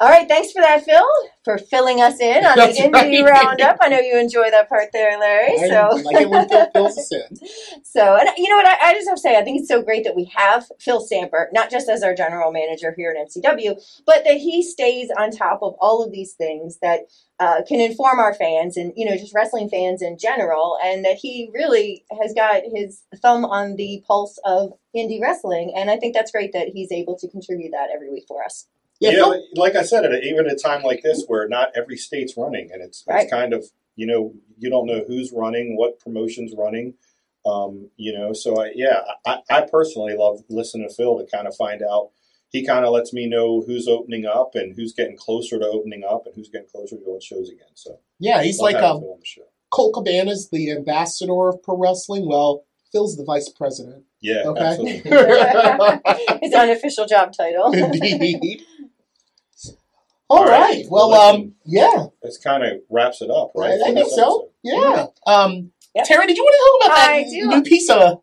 All right, thanks for that, Phil, for filling us in on the Indie Roundup. I know you enjoy that part there, Larry. I like it when Phil fills us in. So, and you know what? I just have to say, I think it's so great that we have Phil Stamper, not just as our general manager here at MCW, but that he stays on top of all of these things that can inform our fans and, you know, just wrestling fans in general, and that he really has got his thumb on the pulse of indie wrestling. And I think that's great that he's able to contribute that every week for us. Yeah, you know, like I said, even at a time like this where not every state's running, and it's right. It's kind of, you know, you don't know who's running, what promotion's running, you know. So, I personally love listening to Phil to kind of find out. He kind of lets me know who's opening up and who's getting closer to opening up and who's getting closer to doing shows again. So yeah, he's like Colt Cabana's the ambassador of pro wrestling. Well, Phil's the vice president. Yeah, okay? Absolutely. His unofficial job title. Indeed. All right. Well, yeah. This kind of wraps it up, right? I think so. Yeah. Yep. Tara, did you want to talk about new piece of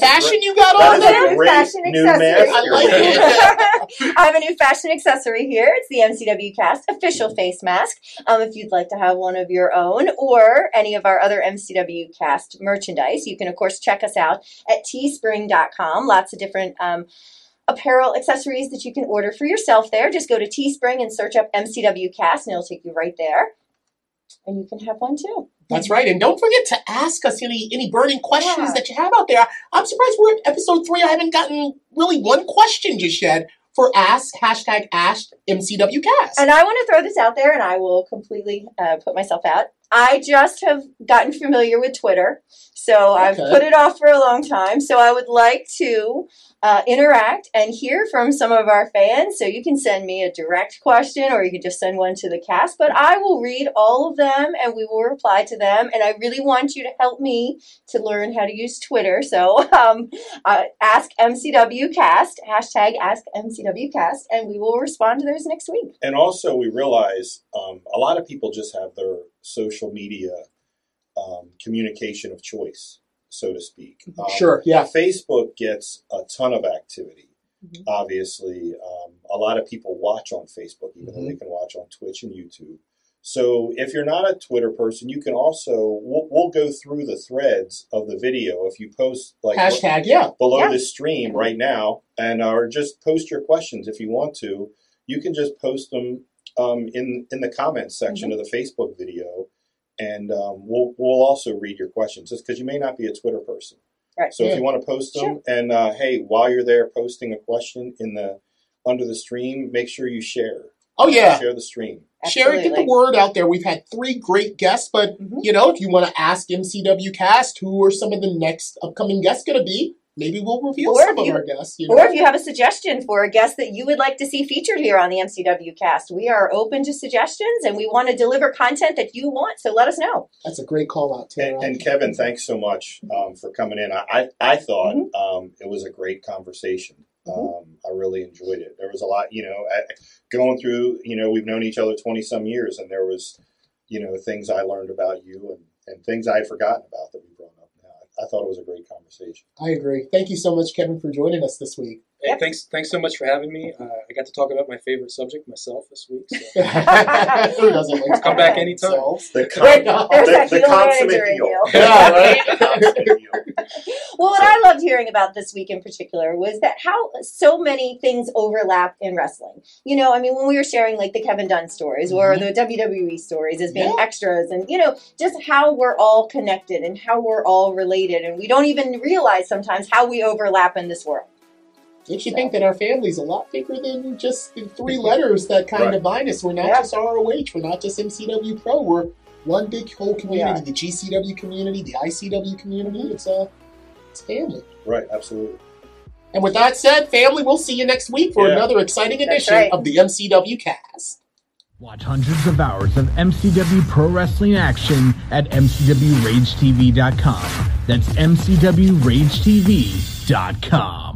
fashion you got on there? Fashion accessory. I like it. I have a new fashion accessory here. It's the MCW Cast official face mask. If you'd like to have one of your own or any of our other MCW Cast merchandise, you can, of course, check us out at teespring.com. Lots of different apparel, accessories that you can order for yourself there. Just go to Teespring and search up MCW Cast, and it'll take you right there. And you can have one, too. That's right. And don't forget to ask us any burning questions that you have out there. I'm surprised we're at episode 3. I haven't gotten really one question just yet for Ask, hashtag Ask MCW Cast. And I want to throw this out there, and I will completely put myself out. I just have gotten familiar with Twitter, so I've put it off for a long time. So I would like to interact and hear from some of our fans. So you can send me a direct question, or you can just send one to the cast. But I will read all of them, and we will reply to them. And I really want you to help me to learn how to use Twitter. So Ask MCW Cast, hashtag Ask MCW Cast, and we will respond to those next week. And also, we realize a lot of people just have their social media communication of choice, so to speak. Sure, yeah. Facebook gets a ton of activity, mm-hmm. obviously. A lot of people watch on Facebook, even mm-hmm. though they can watch on Twitch and YouTube. So if you're not a Twitter person, you can also, we'll go through the threads of the video if you post like hashtag, below this stream right now, and or just post your questions if you want to. You can just post them in the comments section mm-hmm. of the Facebook video, and we'll also read your questions, just because you may not be a Twitter person. Right. So if you want to post them, and hey, while you're there posting a question in the under the stream, make sure you share. Oh, yeah. Share the stream. Absolutely. Share it. Get the word out there. We've had 3 great guests, but, mm-hmm. you know, if you want to ask MCW Cast who are some of the next upcoming guests going to be, maybe we'll reveal some of our guests. You know? Or if you have a suggestion for a guest that you would like to see featured here on the MCW Cast, we are open to suggestions, and we want to deliver content that you want, so let us know. That's a great call out, Tara. And Kevin, thanks so much for coming in. I thought mm-hmm. It was a great conversation. Mm-hmm. I really enjoyed it. There was a lot, you know, going through, you know, we've known each other 20-some years, and there was, you know, things I learned about you and things I had forgotten about that we brought up now. I thought it was a great conversation. I agree. Thank you so much, Kevin, for joining us this week. Hey, thanks so much for having me. I got to talk about my favorite subject, myself, this week. So. Who doesn't like to come back anytime? The consummate deal. Yeah, right? Well, what I loved hearing about this week in particular was that how so many things overlap in wrestling. You know, I mean, when we were sharing like the Kevin Dunn stories or mm-hmm. the WWE stories as being extras, and, you know, just how we're all connected and how we're all related. And we don't even realize sometimes how we overlap in this world. Makes you think that our family's a lot bigger than just the 3 letters that kind of bind us. We're not just ROH. We're not just MCW Pro. We're one big whole community, the GCW community, the ICW community. It's family. Right, absolutely. And with that said, family, we'll see you next week for another exciting edition of the MCW Cast. Watch hundreds of hours of MCW Pro Wrestling action at MCWRageTV.com. That's MCWRageTV.com.